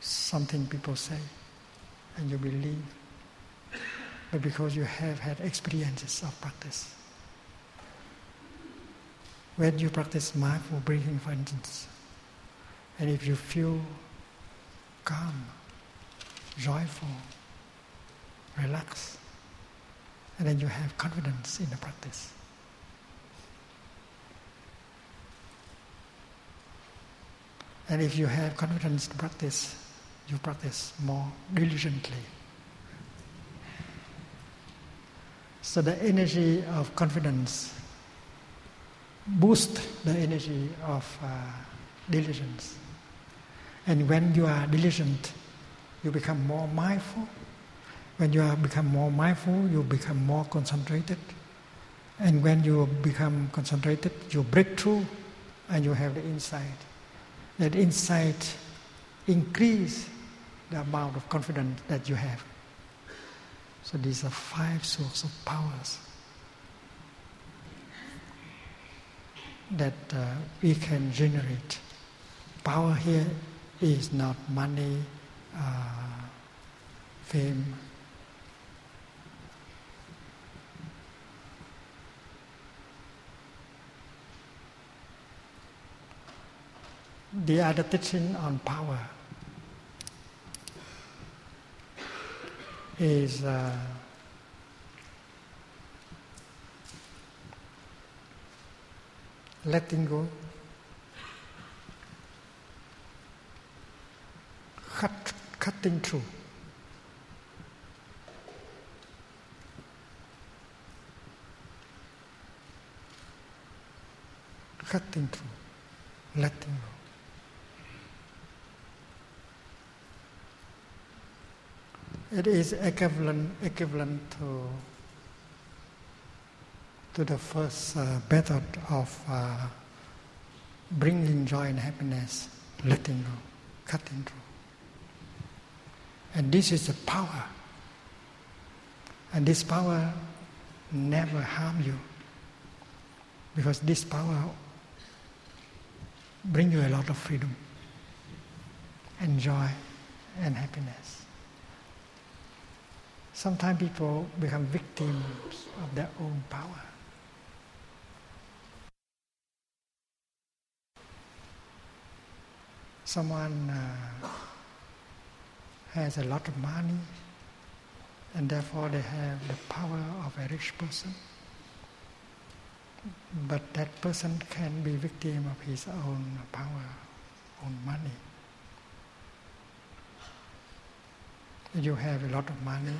something people say and you believe, but because you have had experiences of practice. When you practice mindful breathing, for instance, and if you feel calm, joyful, relaxed, and then you have confidence in the practice. And if you have confidence in practice, you practice more diligently. So the energy of confidence boosts the energy of diligence. And when you are diligent, you become more mindful. When you become more mindful, you become more concentrated. And when you become concentrated, you break through and you have the insight. That insight increases the amount of confidence that you have. So these are 5 sources of powers that we can generate. Power here is not money, fame, the other teaching on power is letting go, cutting through, letting go. It is equivalent to the first method of bringing joy and happiness, letting go, cutting through. And this is the power. And this power never harm you, because this power brings you a lot of freedom and joy and happiness. Sometimes people become victims of their own power. Someone has a lot of money, and therefore they have the power of a rich person. But that person can be victim of his own power, own money. You have a lot of money.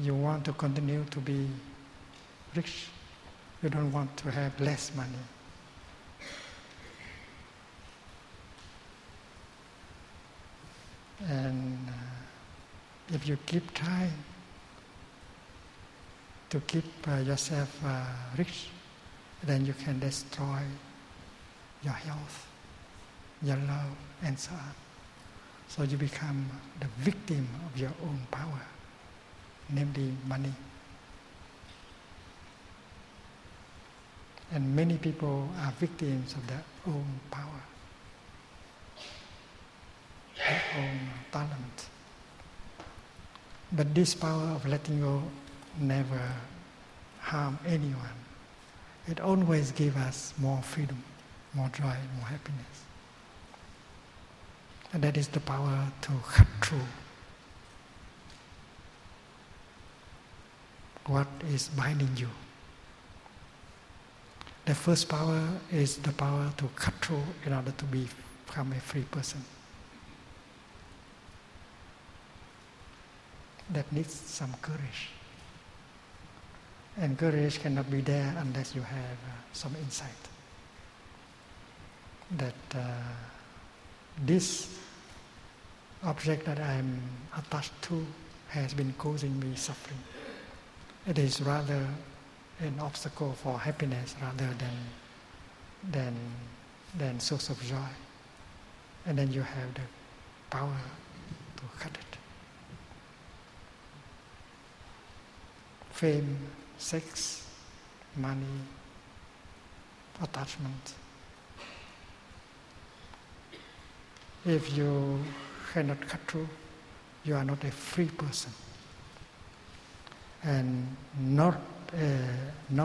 You want to continue to be rich. You don't want to have less money. And if you keep trying to keep yourself rich, then you can destroy your health, your love, and so on. So you become the victim of your own power, namely money. And many people are victims of their own power, their own talent. But this power of letting go never harm anyone. It always gives us more freedom, more joy, more happiness. And that is the power to cut through what is binding you. The first power is the power to cut through in order to become a free person. That needs some courage. And courage cannot be there unless you have some insight that this object that I am attached to has been causing me suffering. It is rather an obstacle for happiness rather than source of joy. And then you have the power to cut it. Fame, sex, money, attachment. If you cannot cut through, you are not a free person. And not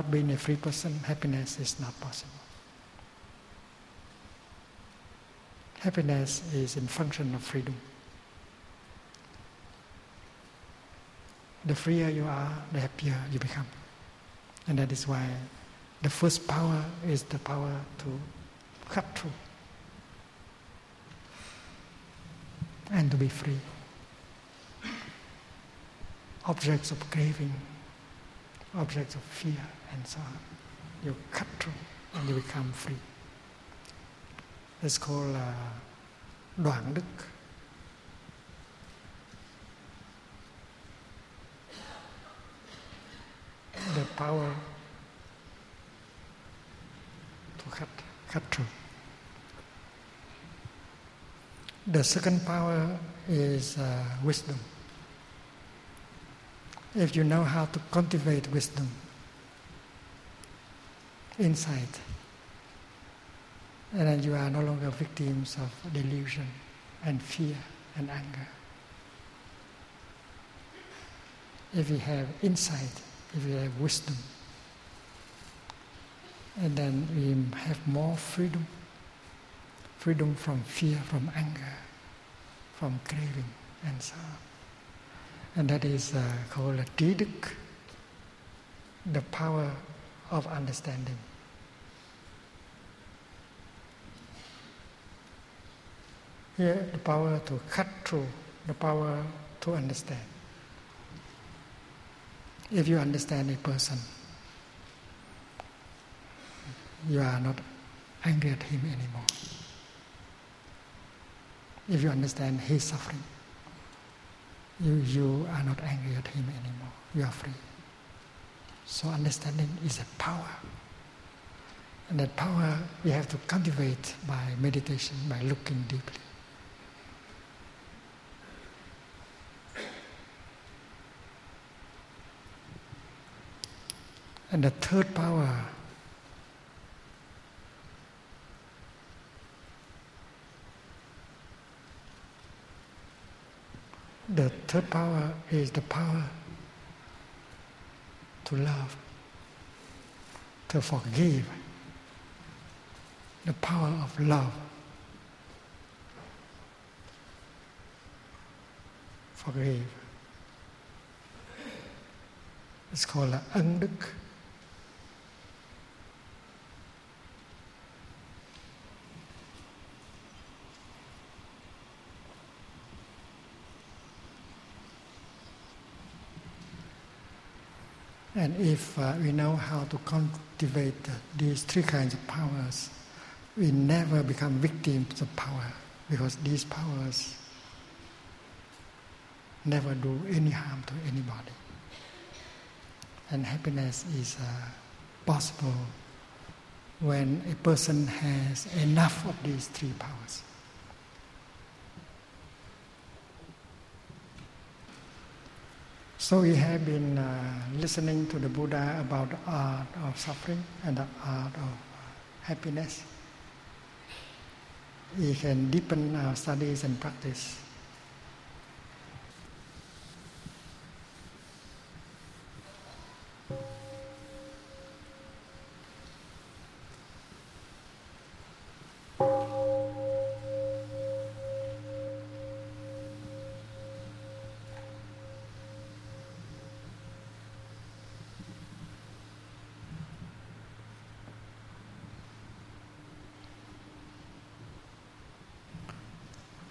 being a free person, happiness is not possible. Happiness is in function of freedom. The freer you are, the happier you become. And that is why the first power is the power to cut through and to be free. Objects of craving, objects of fear, and so on. You cut through and you become free. It's called Đoạn Đức. The power to cut through. The second power is wisdom. If you know how to cultivate wisdom, insight, and then you are no longer victims of delusion and fear and anger. If you have insight, if you have wisdom, and then we have more freedom. Freedom from fear, from anger, from craving, and so on. And that is called a Trí Đức, the power of understanding. Here, the power to cut through, the power to understand. If you understand a person, you are not angry at him anymore. If you understand his suffering, you are not angry at him anymore. You are free. So understanding is a power. And that power we have to cultivate by meditation, by looking deeply. And the third power is the power to love, to forgive, the power of love. Forgive. It's called ân đức. And if we know how to cultivate these three kinds of powers, we never become victims of power, because these powers never do any harm to anybody. And happiness is possible when a person has enough of these three powers. So we have been listening to the Buddha about the art of suffering and the art of happiness. We can deepen our studies and practice.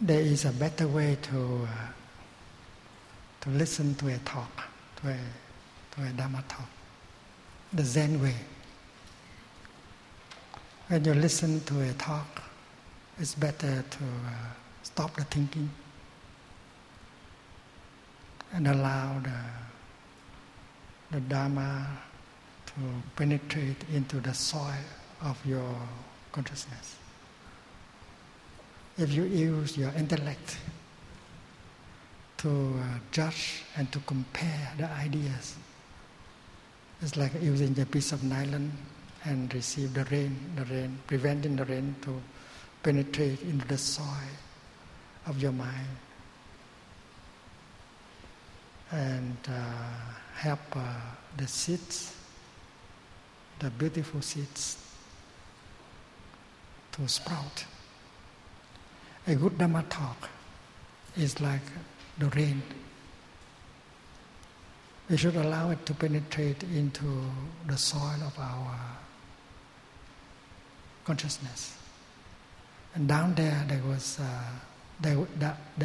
There is a better way to listen to a talk, to a Dharma talk, the Zen way. When you listen to a talk, it's better to stop the thinking and allow the Dharma to penetrate into the soil of your consciousness. If you use your intellect to judge and to compare the ideas, it's like using a piece of nylon and receive the rain, preventing the rain to penetrate into the soil of your mind and help the seeds, the beautiful seeds, to sprout. A good Dharma talk is like the rain. We should allow it to penetrate into the soil of our consciousness. And down there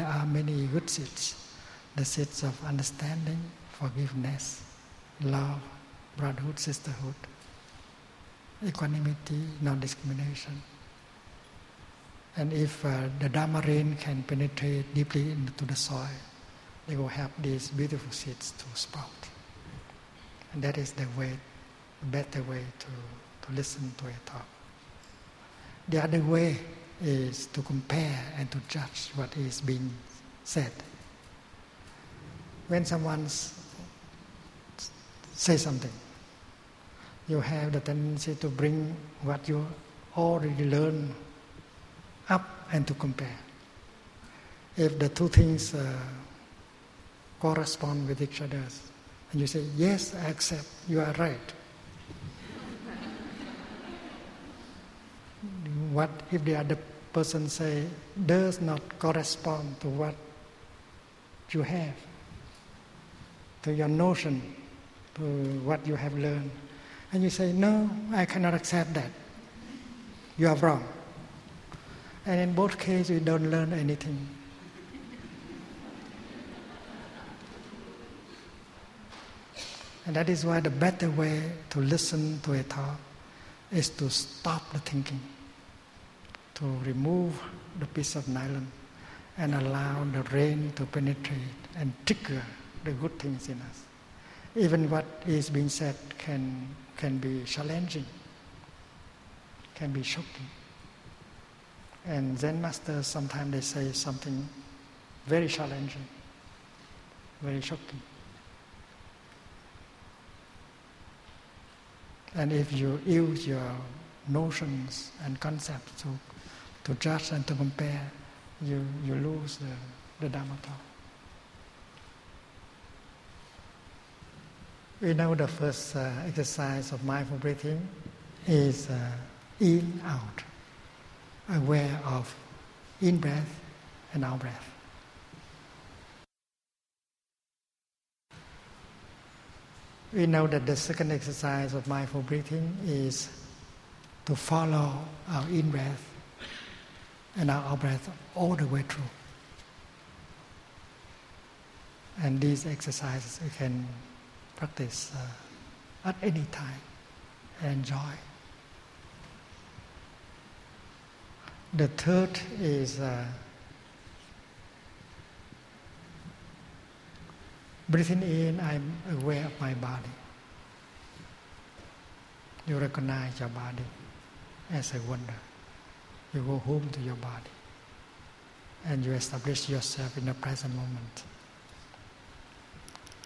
are many good seeds, the seeds of understanding, forgiveness, love, brotherhood, sisterhood, equanimity, non-discrimination. And if the Dharma rain can penetrate deeply into the soil, they will help these beautiful seeds to sprout. And that is the way, the better way to listen to a talk. The other way is to compare and to judge what is being said. When someone says something, you have the tendency to bring what you already learned up and to compare. If the two things correspond with each other, and you say, yes, I accept, you are right. What if the other person say does not correspond to what you have, to your notion, to what you have learned, and you say, no, I cannot accept that, you are wrong. And in both cases, we don't learn anything. And that is why the better way to listen to a talk is to stop the thinking, to remove the piece of nylon and allow the rain to penetrate and trigger the good things in us. Even what is being said can be challenging. can be shocking. And Zen masters, sometimes they say something very challenging, very shocking. And if you use your notions and concepts to judge and to compare, you lose the Dharma talk. We know the first exercise of mindful breathing is in, out, aware of in-breath and out-breath. We know that the second exercise of mindful breathing is to follow our in-breath and our out-breath all the way through. And these exercises we can practice at any time and enjoy. The third is breathing in, I'm aware of my body. You recognize your body as a wonder. You go home to your body and you establish yourself in the present moment.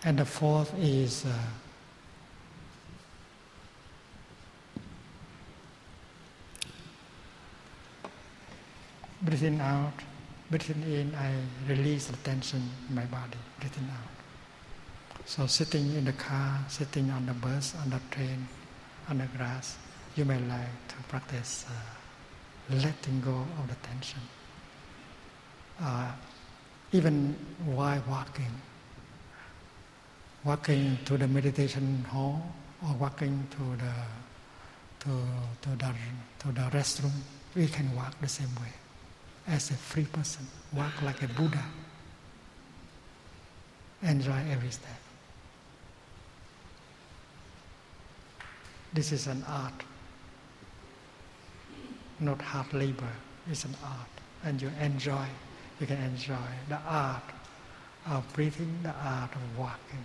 And the fourth is breathing out, breathing in, I release the tension in my body, breathing out. So sitting in the car, sitting on the bus, on the train, on the grass, you may like to practice letting go of the tension. Even while walking to the meditation hall or walking to the restroom, we can walk the same way. As a free person, walk like a Buddha. Enjoy every step. This is an art, not hard labor. It's an art, and you can enjoy the art of breathing, the art of walking.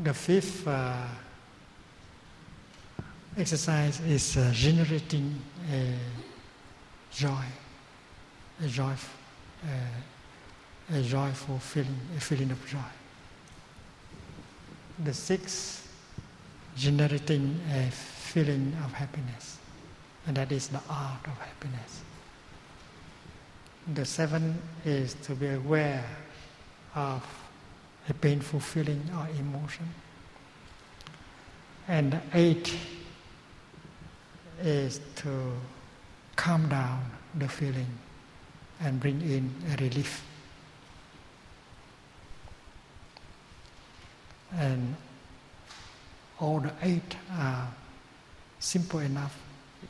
The fifth exercise is generating a joyful feeling, a feeling of joy. The sixth, generating a feeling of happiness, and that is the art of happiness. The seventh is to be aware of a painful feeling or emotion. And the eighth is to calm down the feeling and bring in a relief. And all the eight are simple enough,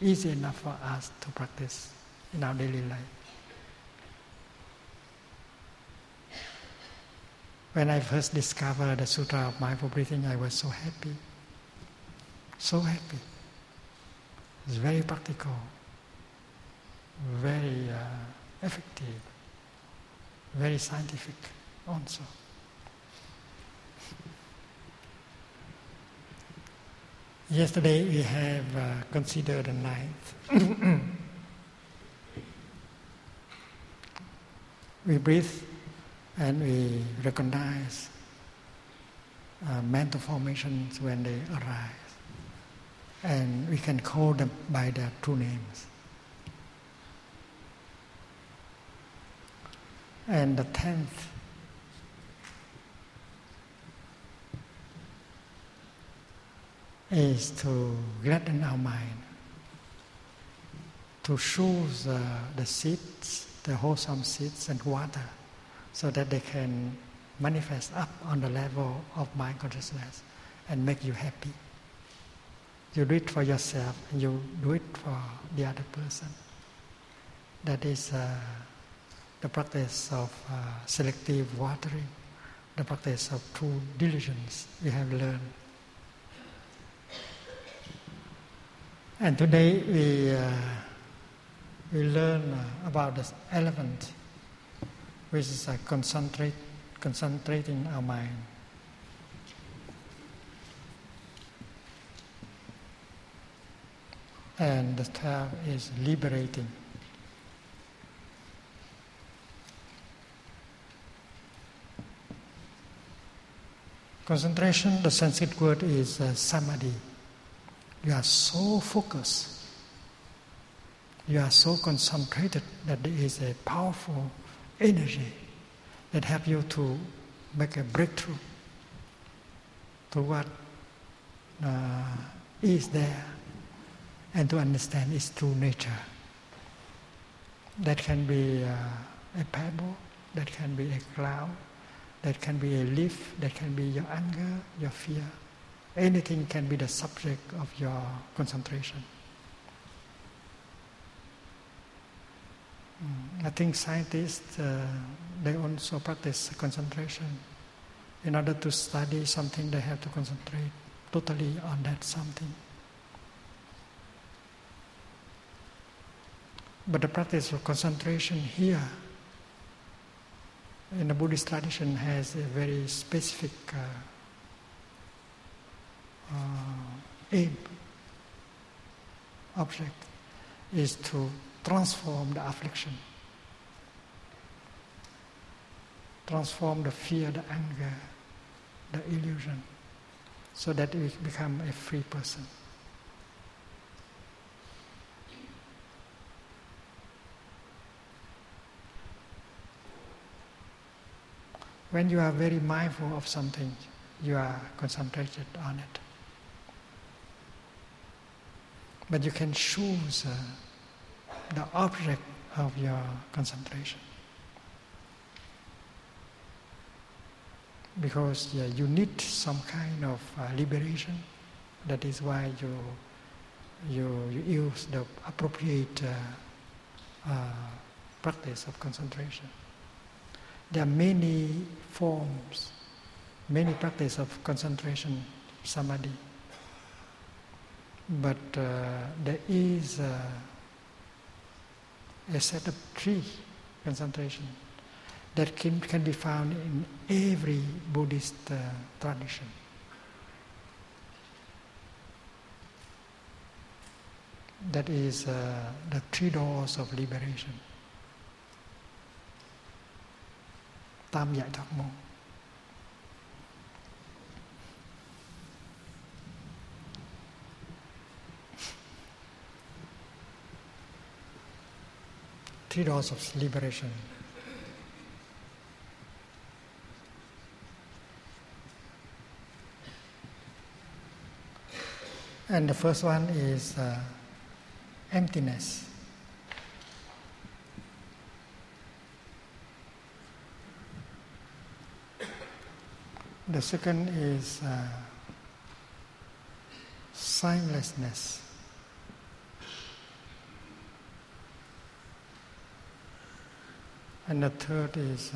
easy enough for us to practice in our daily life. When I first discovered the Sutra of Mindful Breathing, I was so happy, so happy. It's very practical, very effective, very scientific also. Yesterday we have considered the ninth. We breathe and we recognize mental formations when they arise. And we can call them by their true names. And the tenth is to gladden our mind, to choose the seeds, the wholesome seeds and water, so that they can manifest up on the level of mind consciousness and make you happy. You do it for yourself, and you do it for the other person. That is the practice of selective watering, the practice of true diligence we have learned. And today we learn about this element, which is concentrating our mind and the time is liberating. Concentration, the Sanskrit word is samadhi. You are so focused, you are so concentrated that there is a powerful energy that helps you to make a breakthrough to what is there and to understand its true nature. That can be a pebble, that can be a cloud, that can be a leaf, that can be your anger, your fear. Anything can be the subject of your concentration. I think scientists, they also practice concentration. In order to study something, they have to concentrate totally on that something. But the practice of concentration here in the Buddhist tradition has a very specific aim. Object is to transform the affliction, transform the fear, the anger, the illusion, so that we become a free person. When you are very mindful of something, you are concentrated on it. But you can choose the object of your concentration, because you need some kind of liberation. That is why you use the appropriate practice of concentration. There are many forms, many practices of concentration, samadhi. But there is a set of three concentration that can be found in every Buddhist tradition. That is the 3 Doors of Liberation. Tam yata mo. Three Doors of Liberation. And the first one is emptiness. The second is sightlessness. And the third is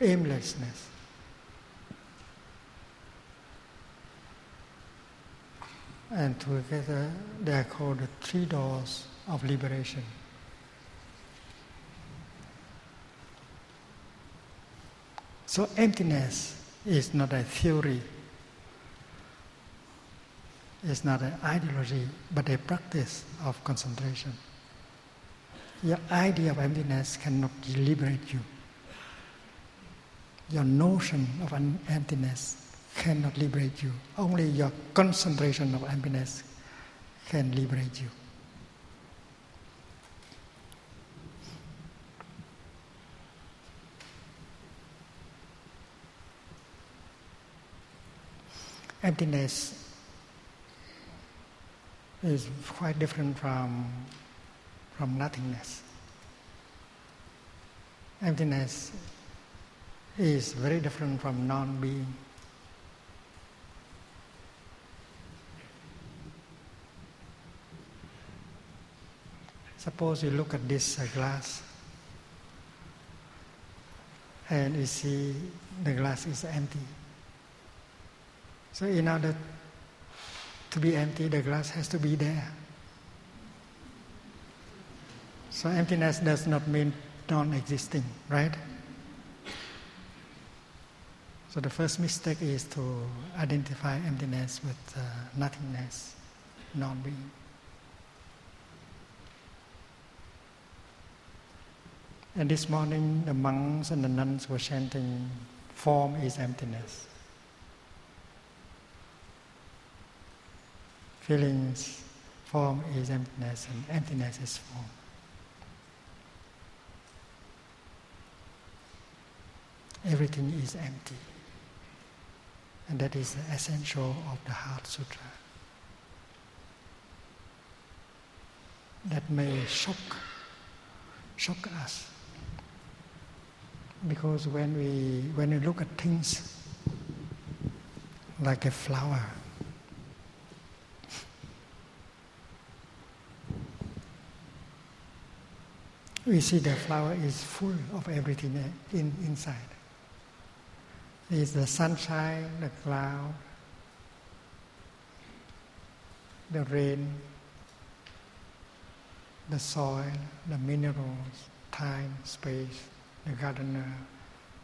aimlessness. And together they are called the 3 Doors of Liberation. So emptiness is not a theory, it's not an ideology, but a practice of concentration. Your idea of emptiness cannot liberate you. Your notion of emptiness cannot liberate you. Only your concentration of emptiness can liberate you. Emptiness is quite different from nothingness. Emptiness is very different from non-being. Suppose you look at this glass and you see the glass is empty. So in order to be empty, the glass has to be there. So emptiness does not mean non-existing, right? So the first mistake is to identify emptiness with nothingness, non-being. And this morning, the monks and the nuns were chanting, "Form is emptiness." Feelings, form is emptiness, and emptiness is form. Everything is empty. And that is the essential of the Heart Sutra. That may shock us. Because when we look at things like a flower, we see the flower is full of everything inside. There's the sunshine, the cloud, the rain, the soil, the minerals, time, space, the gardener.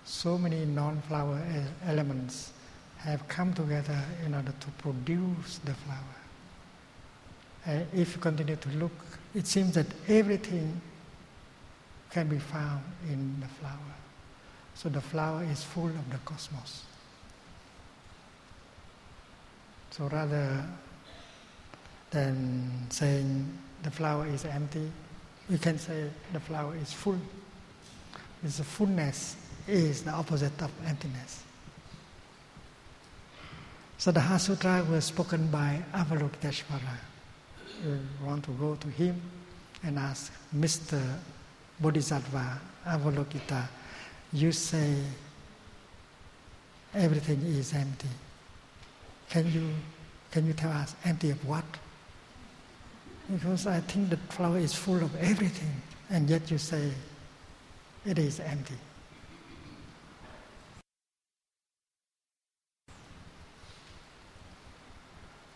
So many non-flower elements have come together in order to produce the flower. And if you continue to look, it seems that everything can be found in the flower. So the flower is full of the cosmos. So rather than saying the flower is empty, we can say the flower is full. Because fullness is the opposite of emptiness. So the Heart Sutra was spoken by Avalokiteshvara. You want to go to him and ask, "Mr. Bodhisattva Avalokita, you say everything is empty. Can you tell us empty of what? Because I think the flower is full of everything, and yet you say it is empty."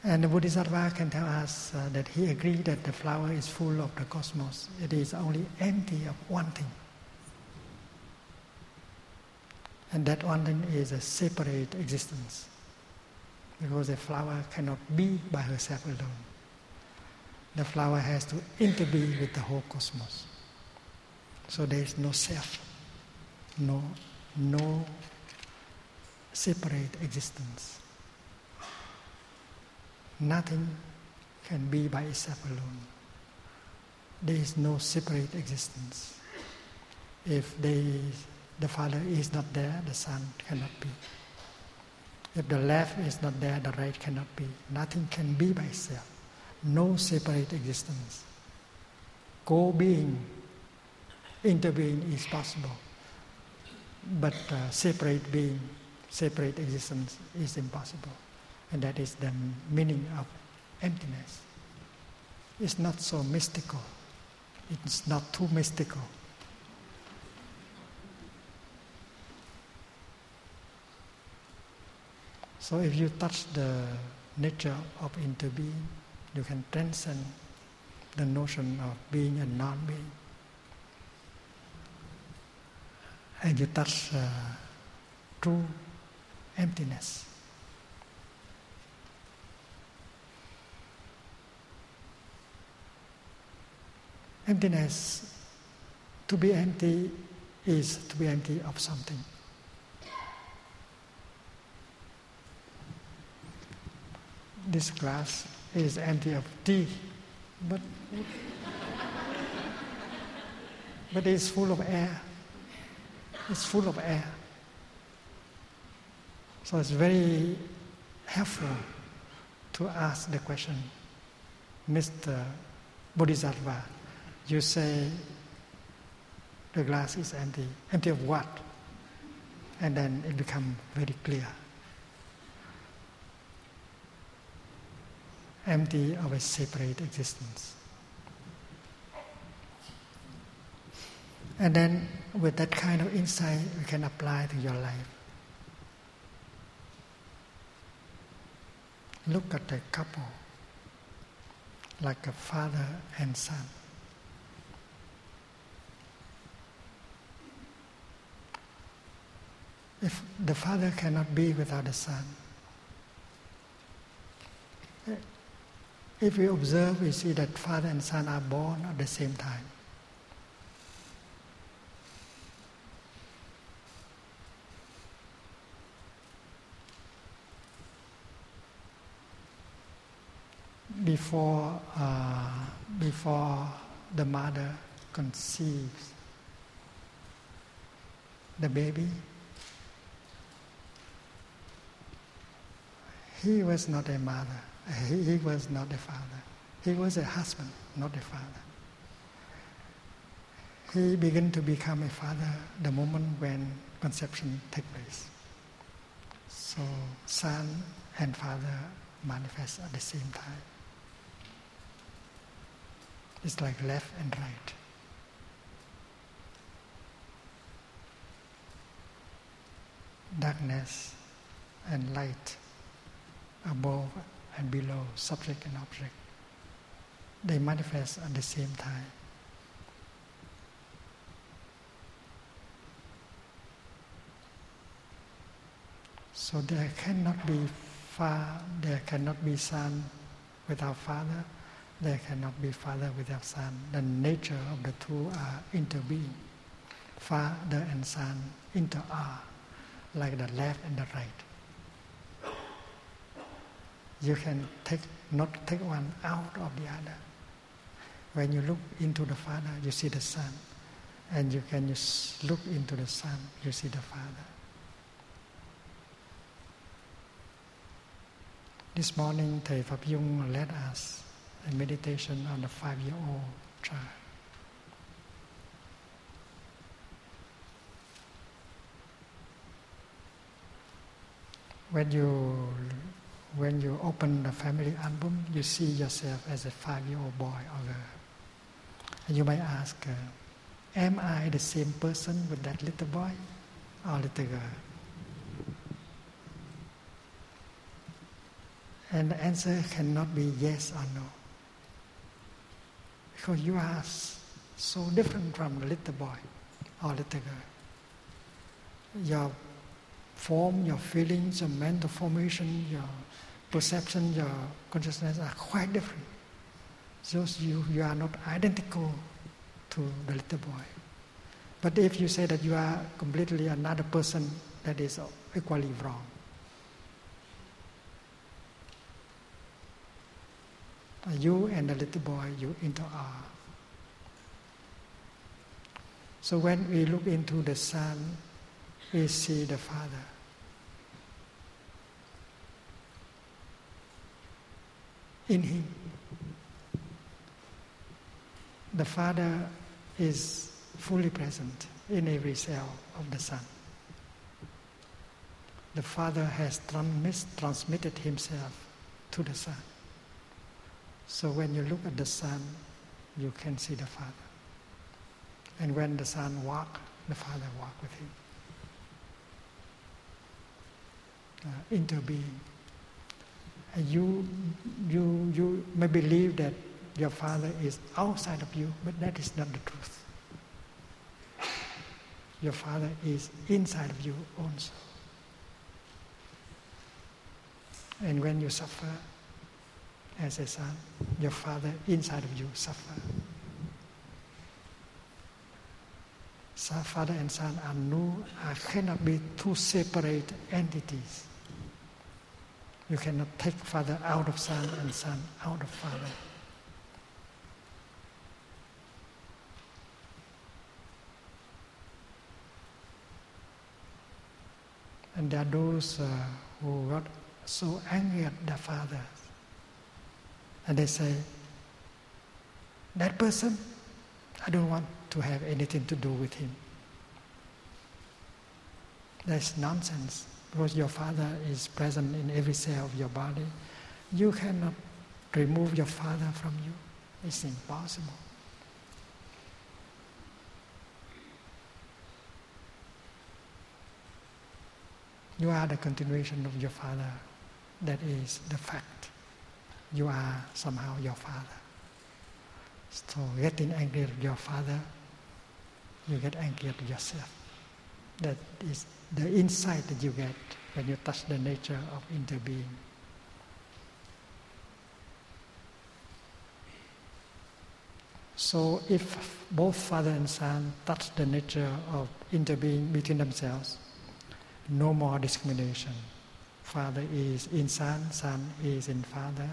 And the Bodhisattva can tell us that he agreed that the flower is full of the cosmos. It is only empty of one thing. And that one thing is a separate existence. Because the flower cannot be by herself alone. The flower has to interbe with the whole cosmos. So there is no self, no separate existence. Nothing can be by itself alone. There is no separate existence. If the Father is not there, the Son cannot be. If the left is not there, the right cannot be. Nothing can be by itself. No separate existence. Co-being, interbeing is possible. But separate being, separate existence is impossible. And that is the meaning of emptiness. It's not so mystical. It's not too mystical. So if you touch the nature of interbeing, you can transcend the notion of being and non-being. And you touch true emptiness. Emptiness, to be empty, is to be empty of something. This glass is empty of tea, but it's full of air. It's full of air. So it's very helpful to ask the question, "Mr. Bodhisattva, you say the glass is empty. Empty of what?" And then it becomes very clear. Empty of a separate existence. And then with that kind of insight, you can apply to your life. Look at a couple, like a father and son. If the father cannot be without the son, if we observe, we see that father and son are born at the same time. before the mother conceives the baby, he was not a mother, he was not a father. He was a husband, not a father. He began to become a father the moment when conception takes place. So son and father manifest at the same time. It's like left and right. Darkness and light, above and below, subject and object, they manifest at the same time. So there cannot be son without father, there cannot be father without son. The nature of the two are interbeing. Father and son inter-are, like the left and the right. You can not take one out of the other. When you look into the father, you see the son. And you can just look into the son, you see the father. This morning, Thay Fapyung led us a meditation on the 5-year-old child. When you open the family album, you see yourself as a 5-year-old boy or girl. And you might ask, am I the same person with that little boy or little girl? And the answer cannot be yes or no. Because you are so different from the little boy or little girl. Your form, your feelings, your mental formation, your perception, your consciousness are quite different. So you are not identical to the little boy. But if you say that you are completely another person, that is equally wrong. You and the little boy, you inter-are. So when we look into the son, we see the father. In him, the father is fully present in every cell of the son. The father has transmitted himself to the son. So when you look at the sun, you can see the Father. And when the Son walks, the Father walks with him. Interbeing. And you may believe that your Father is outside of you, but that is not the truth. Your Father is inside of you also. And when you suffer, as a son, your father inside of you suffers. So father and son cannot be two separate entities. You cannot take father out of son and son out of father. And there are those who got so angry at their father. And they say, that person, I don't want to have anything to do with him. That's nonsense, because your father is present in every cell of your body. You cannot remove your father from you. It's impossible. You are the continuation of your father. That is the fact. You are somehow your father. So getting angry at your father, you get angry at yourself. That is the insight that you get when you touch the nature of interbeing. So if both father and son touch the nature of interbeing between themselves, no more discrimination. Father is in son, son is in father.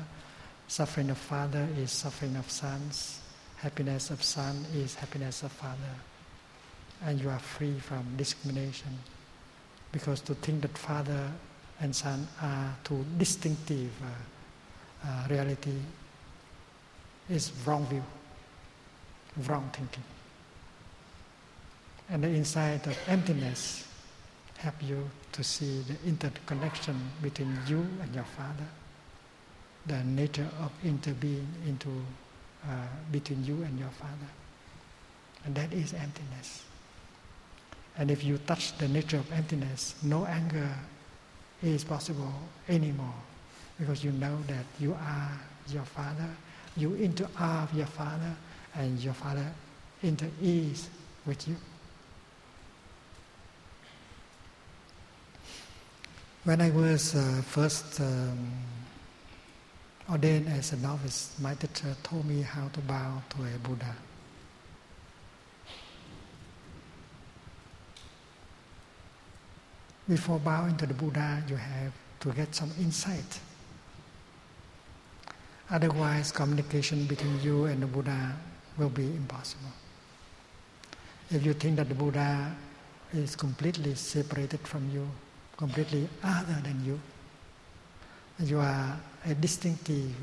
Suffering of father is suffering of sons. Happiness of son is happiness of father. And you are free from discrimination. Because to think that father and son are two distinctive reality is wrong view, wrong thinking. And the insight of emptiness helps you to see the interconnection between you and your father, the nature of interbeing between you and your father. And that is emptiness. And if you touch the nature of emptiness, no anger is possible anymore, because you know that you are your father, you inter-are your father, and your father inter-is with you. When I was first ordained as a novice, my teacher told me how to bow to a Buddha. Before bowing to the Buddha, you have to get some insight. Otherwise, communication between you and the Buddha will be impossible. If you think that the Buddha is completely separated from you, completely other than you, you are a distinctive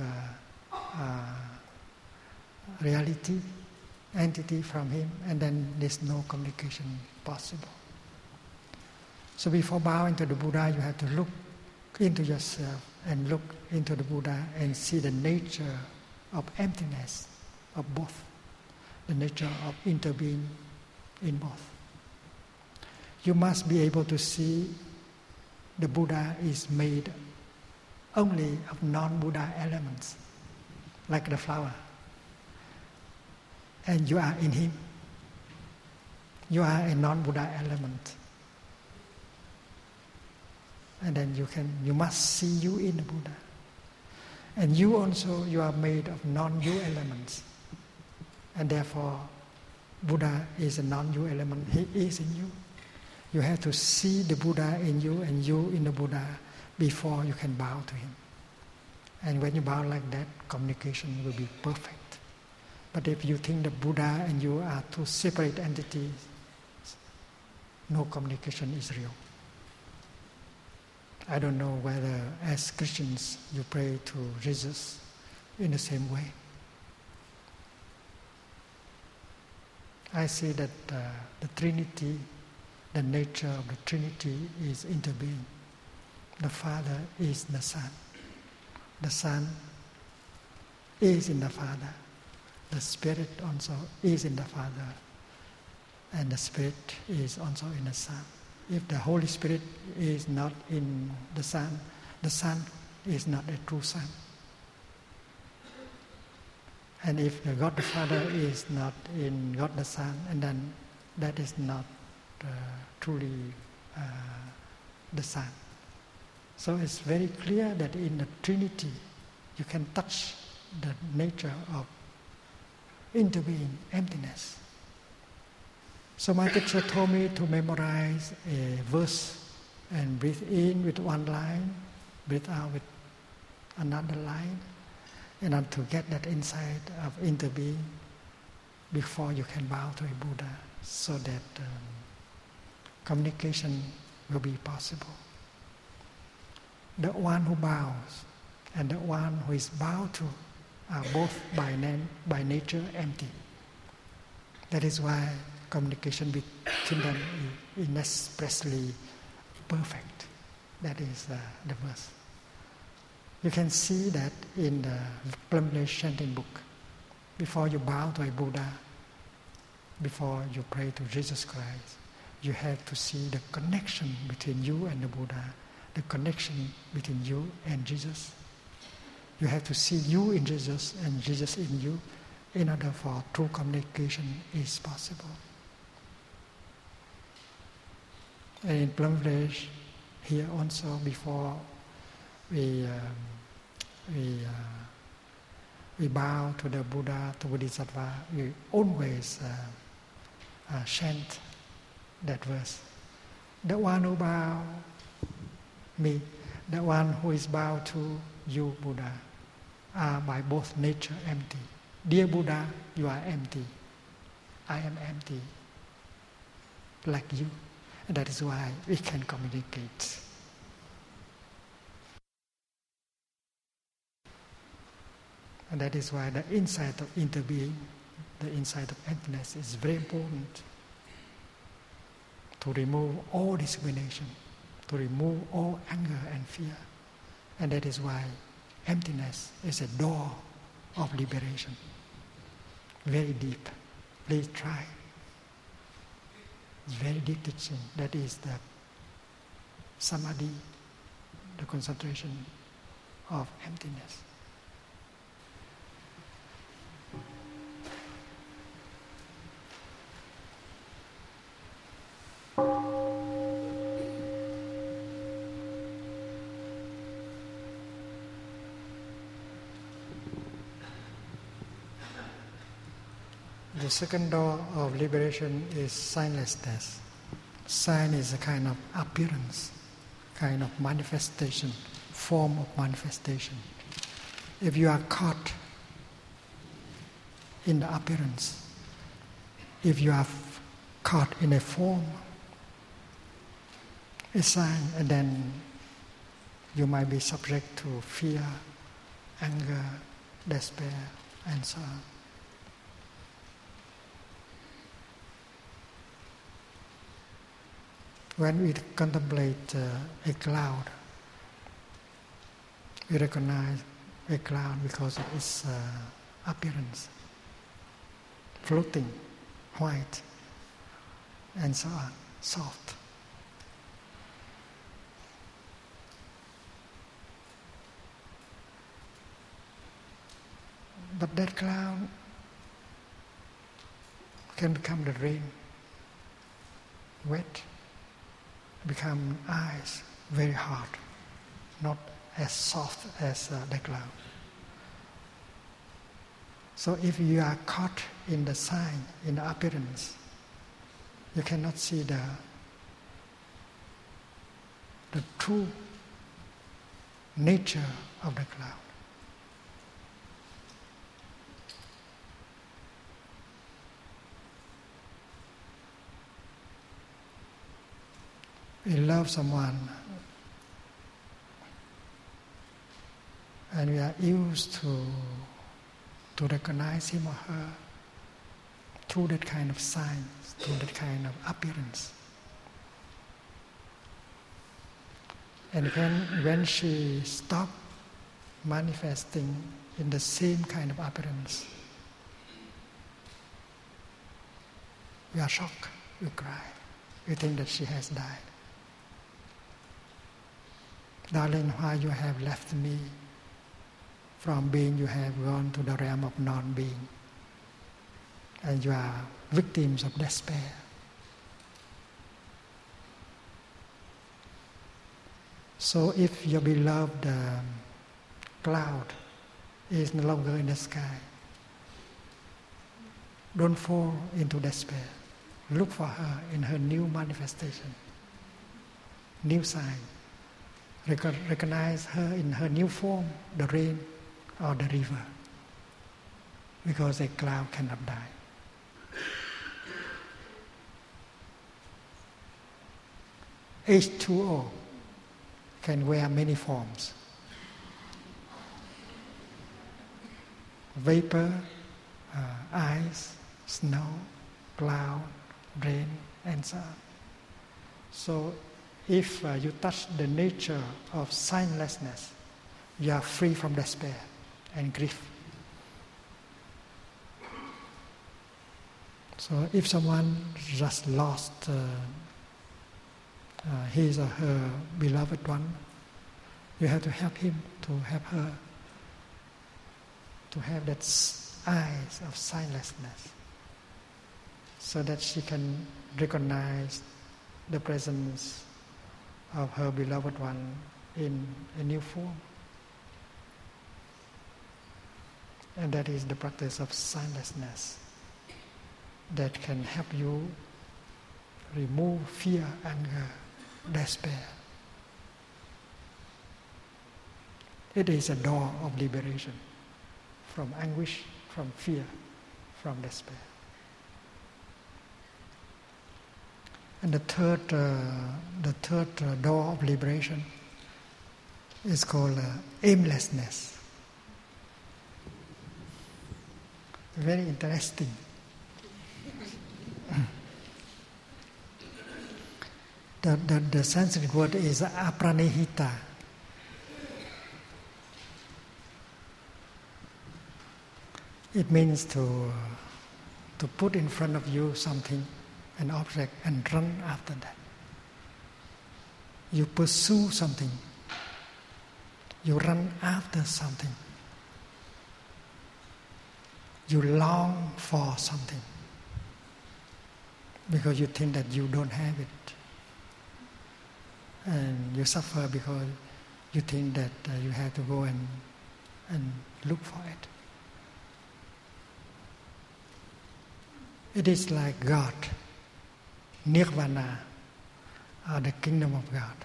reality, entity from him, and then there's no communication possible. So before bowing to the Buddha, you have to look into yourself and look into the Buddha and see the nature of emptiness of both, the nature of interbeing in both. You must be able to see the Buddha is made only of non-Buddha elements, like the flower. And you are in him. You are a non-Buddha element. And then you must see you in the Buddha. And you also, you are made of non-you elements. And therefore, Buddha is a non-you element. He is in you. You have to see the Buddha in you and you in the Buddha before you can bow to him. And when you bow like that, communication will be perfect. But if you think the Buddha and you are two separate entities, no communication is real. I don't know whether as Christians you pray to Jesus in the same way. I see that the Trinity, the nature of the Trinity is interbeing. The Father is the Son. The Son is in the Father. The Spirit also is in the Father. And the Spirit is also in the Son. If the Holy Spirit is not in the Son is not a true Son. And if the God the Father is not in God the Son, and then that is not truly the Son. So it's very clear that in the Trinity you can touch the nature of interbeing emptiness. So my teacher told me to memorize a verse and breathe in with one line, breathe out with another line, and then to get that insight of interbeing before you can bow to a Buddha, so that communication will be possible. The one who bows and the one who is bowed to are both by nature empty. That is why communication between them is inexpressly perfect. That is the verse. You can see that in the Plum Village chanting book. Before you bow to a Buddha, before you pray to Jesus Christ, you have to see the connection between you and the Buddha, the connection between you and Jesus. You have to see you in Jesus and Jesus in you in order for true communication is possible. And in Plum Village, here also, before we bow to the Buddha, to Bodhisattva, we always chant that verse. The one who bow, me. The one who is bowed to you, Buddha. are by both nature empty. Dear Buddha, you are empty. I am empty, like you. And that is why we can communicate. And that is why the insight of interbeing, the insight of emptiness is very important to remove all discrimination, to remove all anger and fear. And that is why emptiness is a door of liberation. Very deep. Please try. It's very deep teaching. That is the samadhi, the concentration of emptiness. The second door of liberation is signlessness. Sign is a kind of appearance, kind of manifestation, form of manifestation. If you are caught in the appearance, if you are caught in a form, a sign, and then you might be subject to fear, anger, despair, and so on. When we contemplate a cloud, we recognize a cloud because of its appearance, floating, white, and so on, soft. But that cloud can become the rain, wet, become ice, very hard, not as soft as the cloud. So if you are caught in the sign, in the appearance, you cannot see the true nature of the cloud. We love someone, and we are used to recognize him or her through that kind of signs, through that kind of appearance. And when she stopped manifesting in the same kind of appearance, we are shocked, we cry, we think that she has died. Darling, why you have left me? From being you have gone to the realm of non-being. And you are victims of despair. So if your beloved cloud is no longer in the sky, don't fall into despair. Look for her in her new manifestation, new sign. Recognize her in her new form, the rain or the river, because a cloud cannot die. H2O can wear many forms. Vapor, ice, snow, cloud, rain, and so on. So if you touch the nature of signlessness, you are free from despair and grief. So if someone just lost his or her beloved one, you have to help him, to help her, to have that eyes of signlessness, so that she can recognize the presence of her beloved one in a new form. And that is the practice of signlessness that can help you remove fear, anger, despair. It is a door of liberation. from anguish, from fear, from despair. And the third door of liberation is called aimlessness. Very interesting. The Sanskrit word is apranihita. It means to put in front of you something, an object, and run after that. You pursue something. You run after something. You long for something because you think that you don't have it. And you suffer because you think that you have to go and look for it. It is like God, Nirvana, or the kingdom of God.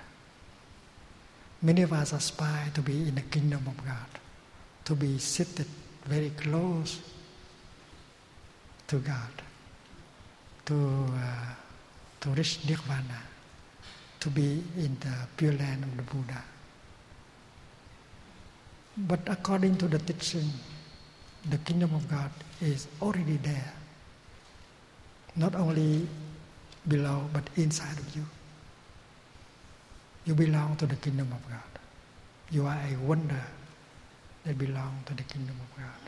Many of us aspire to be in the kingdom of God, to be seated very close to God, to reach Nirvana, to be in the pure land of the Buddha. But according to the teaching, the kingdom of God is already there, not only below but inside of you. You belong to the kingdom of God. You are a wonder that belongs to the kingdom of God.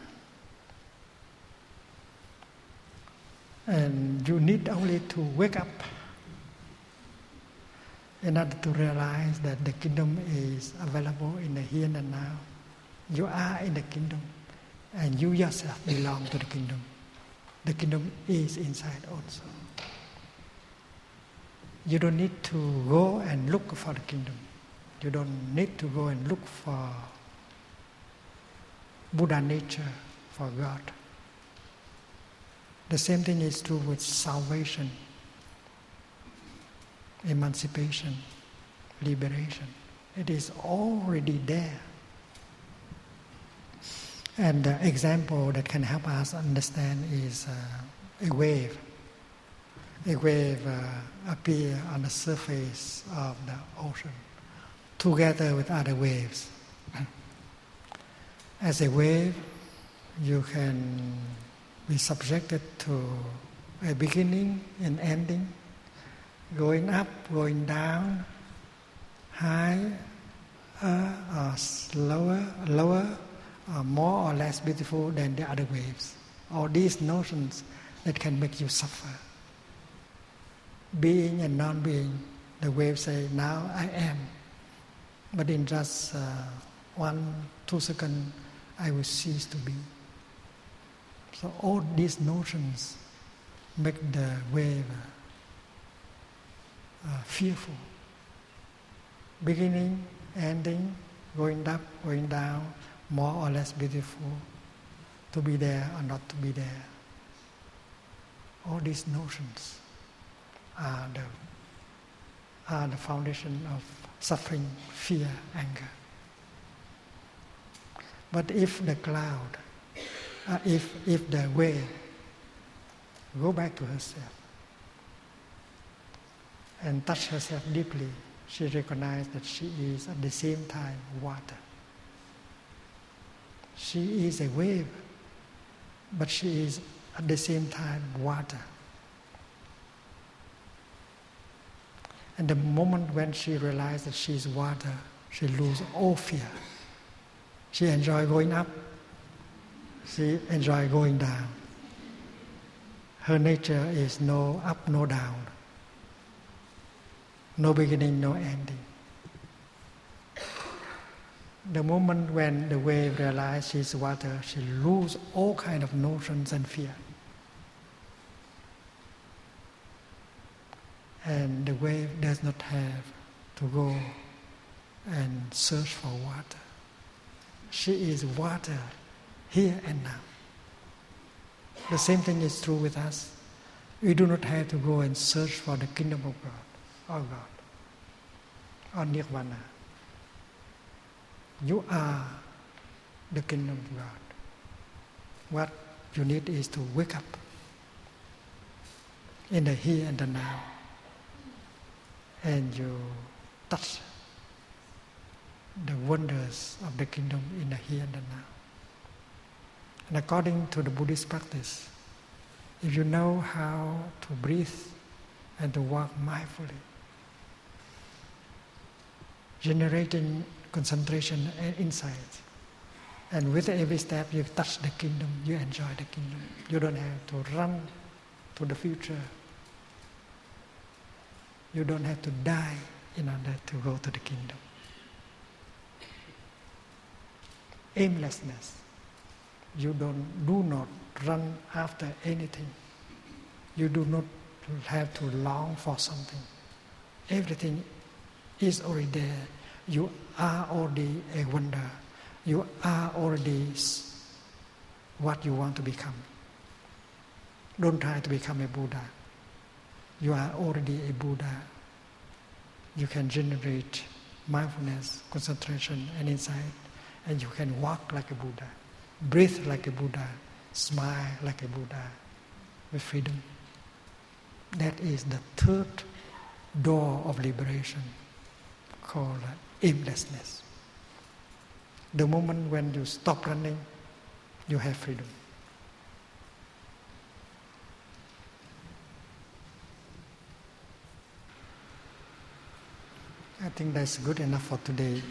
And you need only to wake up in order to realize that the kingdom is available in the here and now. You are in the kingdom, and you yourself belong to the kingdom. The kingdom is inside also. You don't need to go and look for the kingdom. You don't need to go and look for Buddha nature, for God. The same thing is true with salvation, emancipation, liberation. It is already there. And the example that can help us understand is a wave. A wave appears on the surface of the ocean together with other waves. As a wave, you can be subjected to a beginning and ending, going up, going down, high, or slower, lower, or more or less beautiful than the other waves. All these notions that can make you suffer. Being and non-being, the waves say, now I am. But in just 1-2 seconds, I will cease to be. So all these notions make the wave fearful. Beginning, ending, going up, going down, more or less beautiful, to be there or not to be there. All these notions are the foundation of suffering, fear, anger. But if the cloud, if the wave go back to herself and touch herself deeply, she recognizes that she is at the same time water. She is a wave, but she is at the same time water. And the moment when she realizes that she is water, she loses all fear. She enjoys going up. She enjoys going down. Her nature is no up, no down. No beginning, no ending. The moment when the wave realizes she is water, she loses all kinds of notions and fear. And the wave does not have to go and search for water. She is water here and now. The same thing is true with us. We do not have to go and search for the kingdom of God, or Nirvana. You are the kingdom of God. What you need is to wake up in the here and the now, and you touch the wonders of the kingdom in the here and the now. And according to the Buddhist practice, if you know how to breathe and to walk mindfully, generating concentration and insight, and with every step you touch the kingdom, you enjoy the kingdom. You don't have to run to the future. You don't have to die in order to go to the kingdom. Aimlessness. You do not run after anything. You do not have to long for something. Everything is already there. You are already a wonder. You are already what you want to become. Don't try to become a Buddha. You are already a Buddha. You can generate mindfulness, concentration, and insight, and you can walk like a Buddha, breathe like a Buddha, smile like a Buddha with freedom. That is the third door of liberation, called aimlessness. The moment when you stop running, you have freedom. I think that's good enough for today.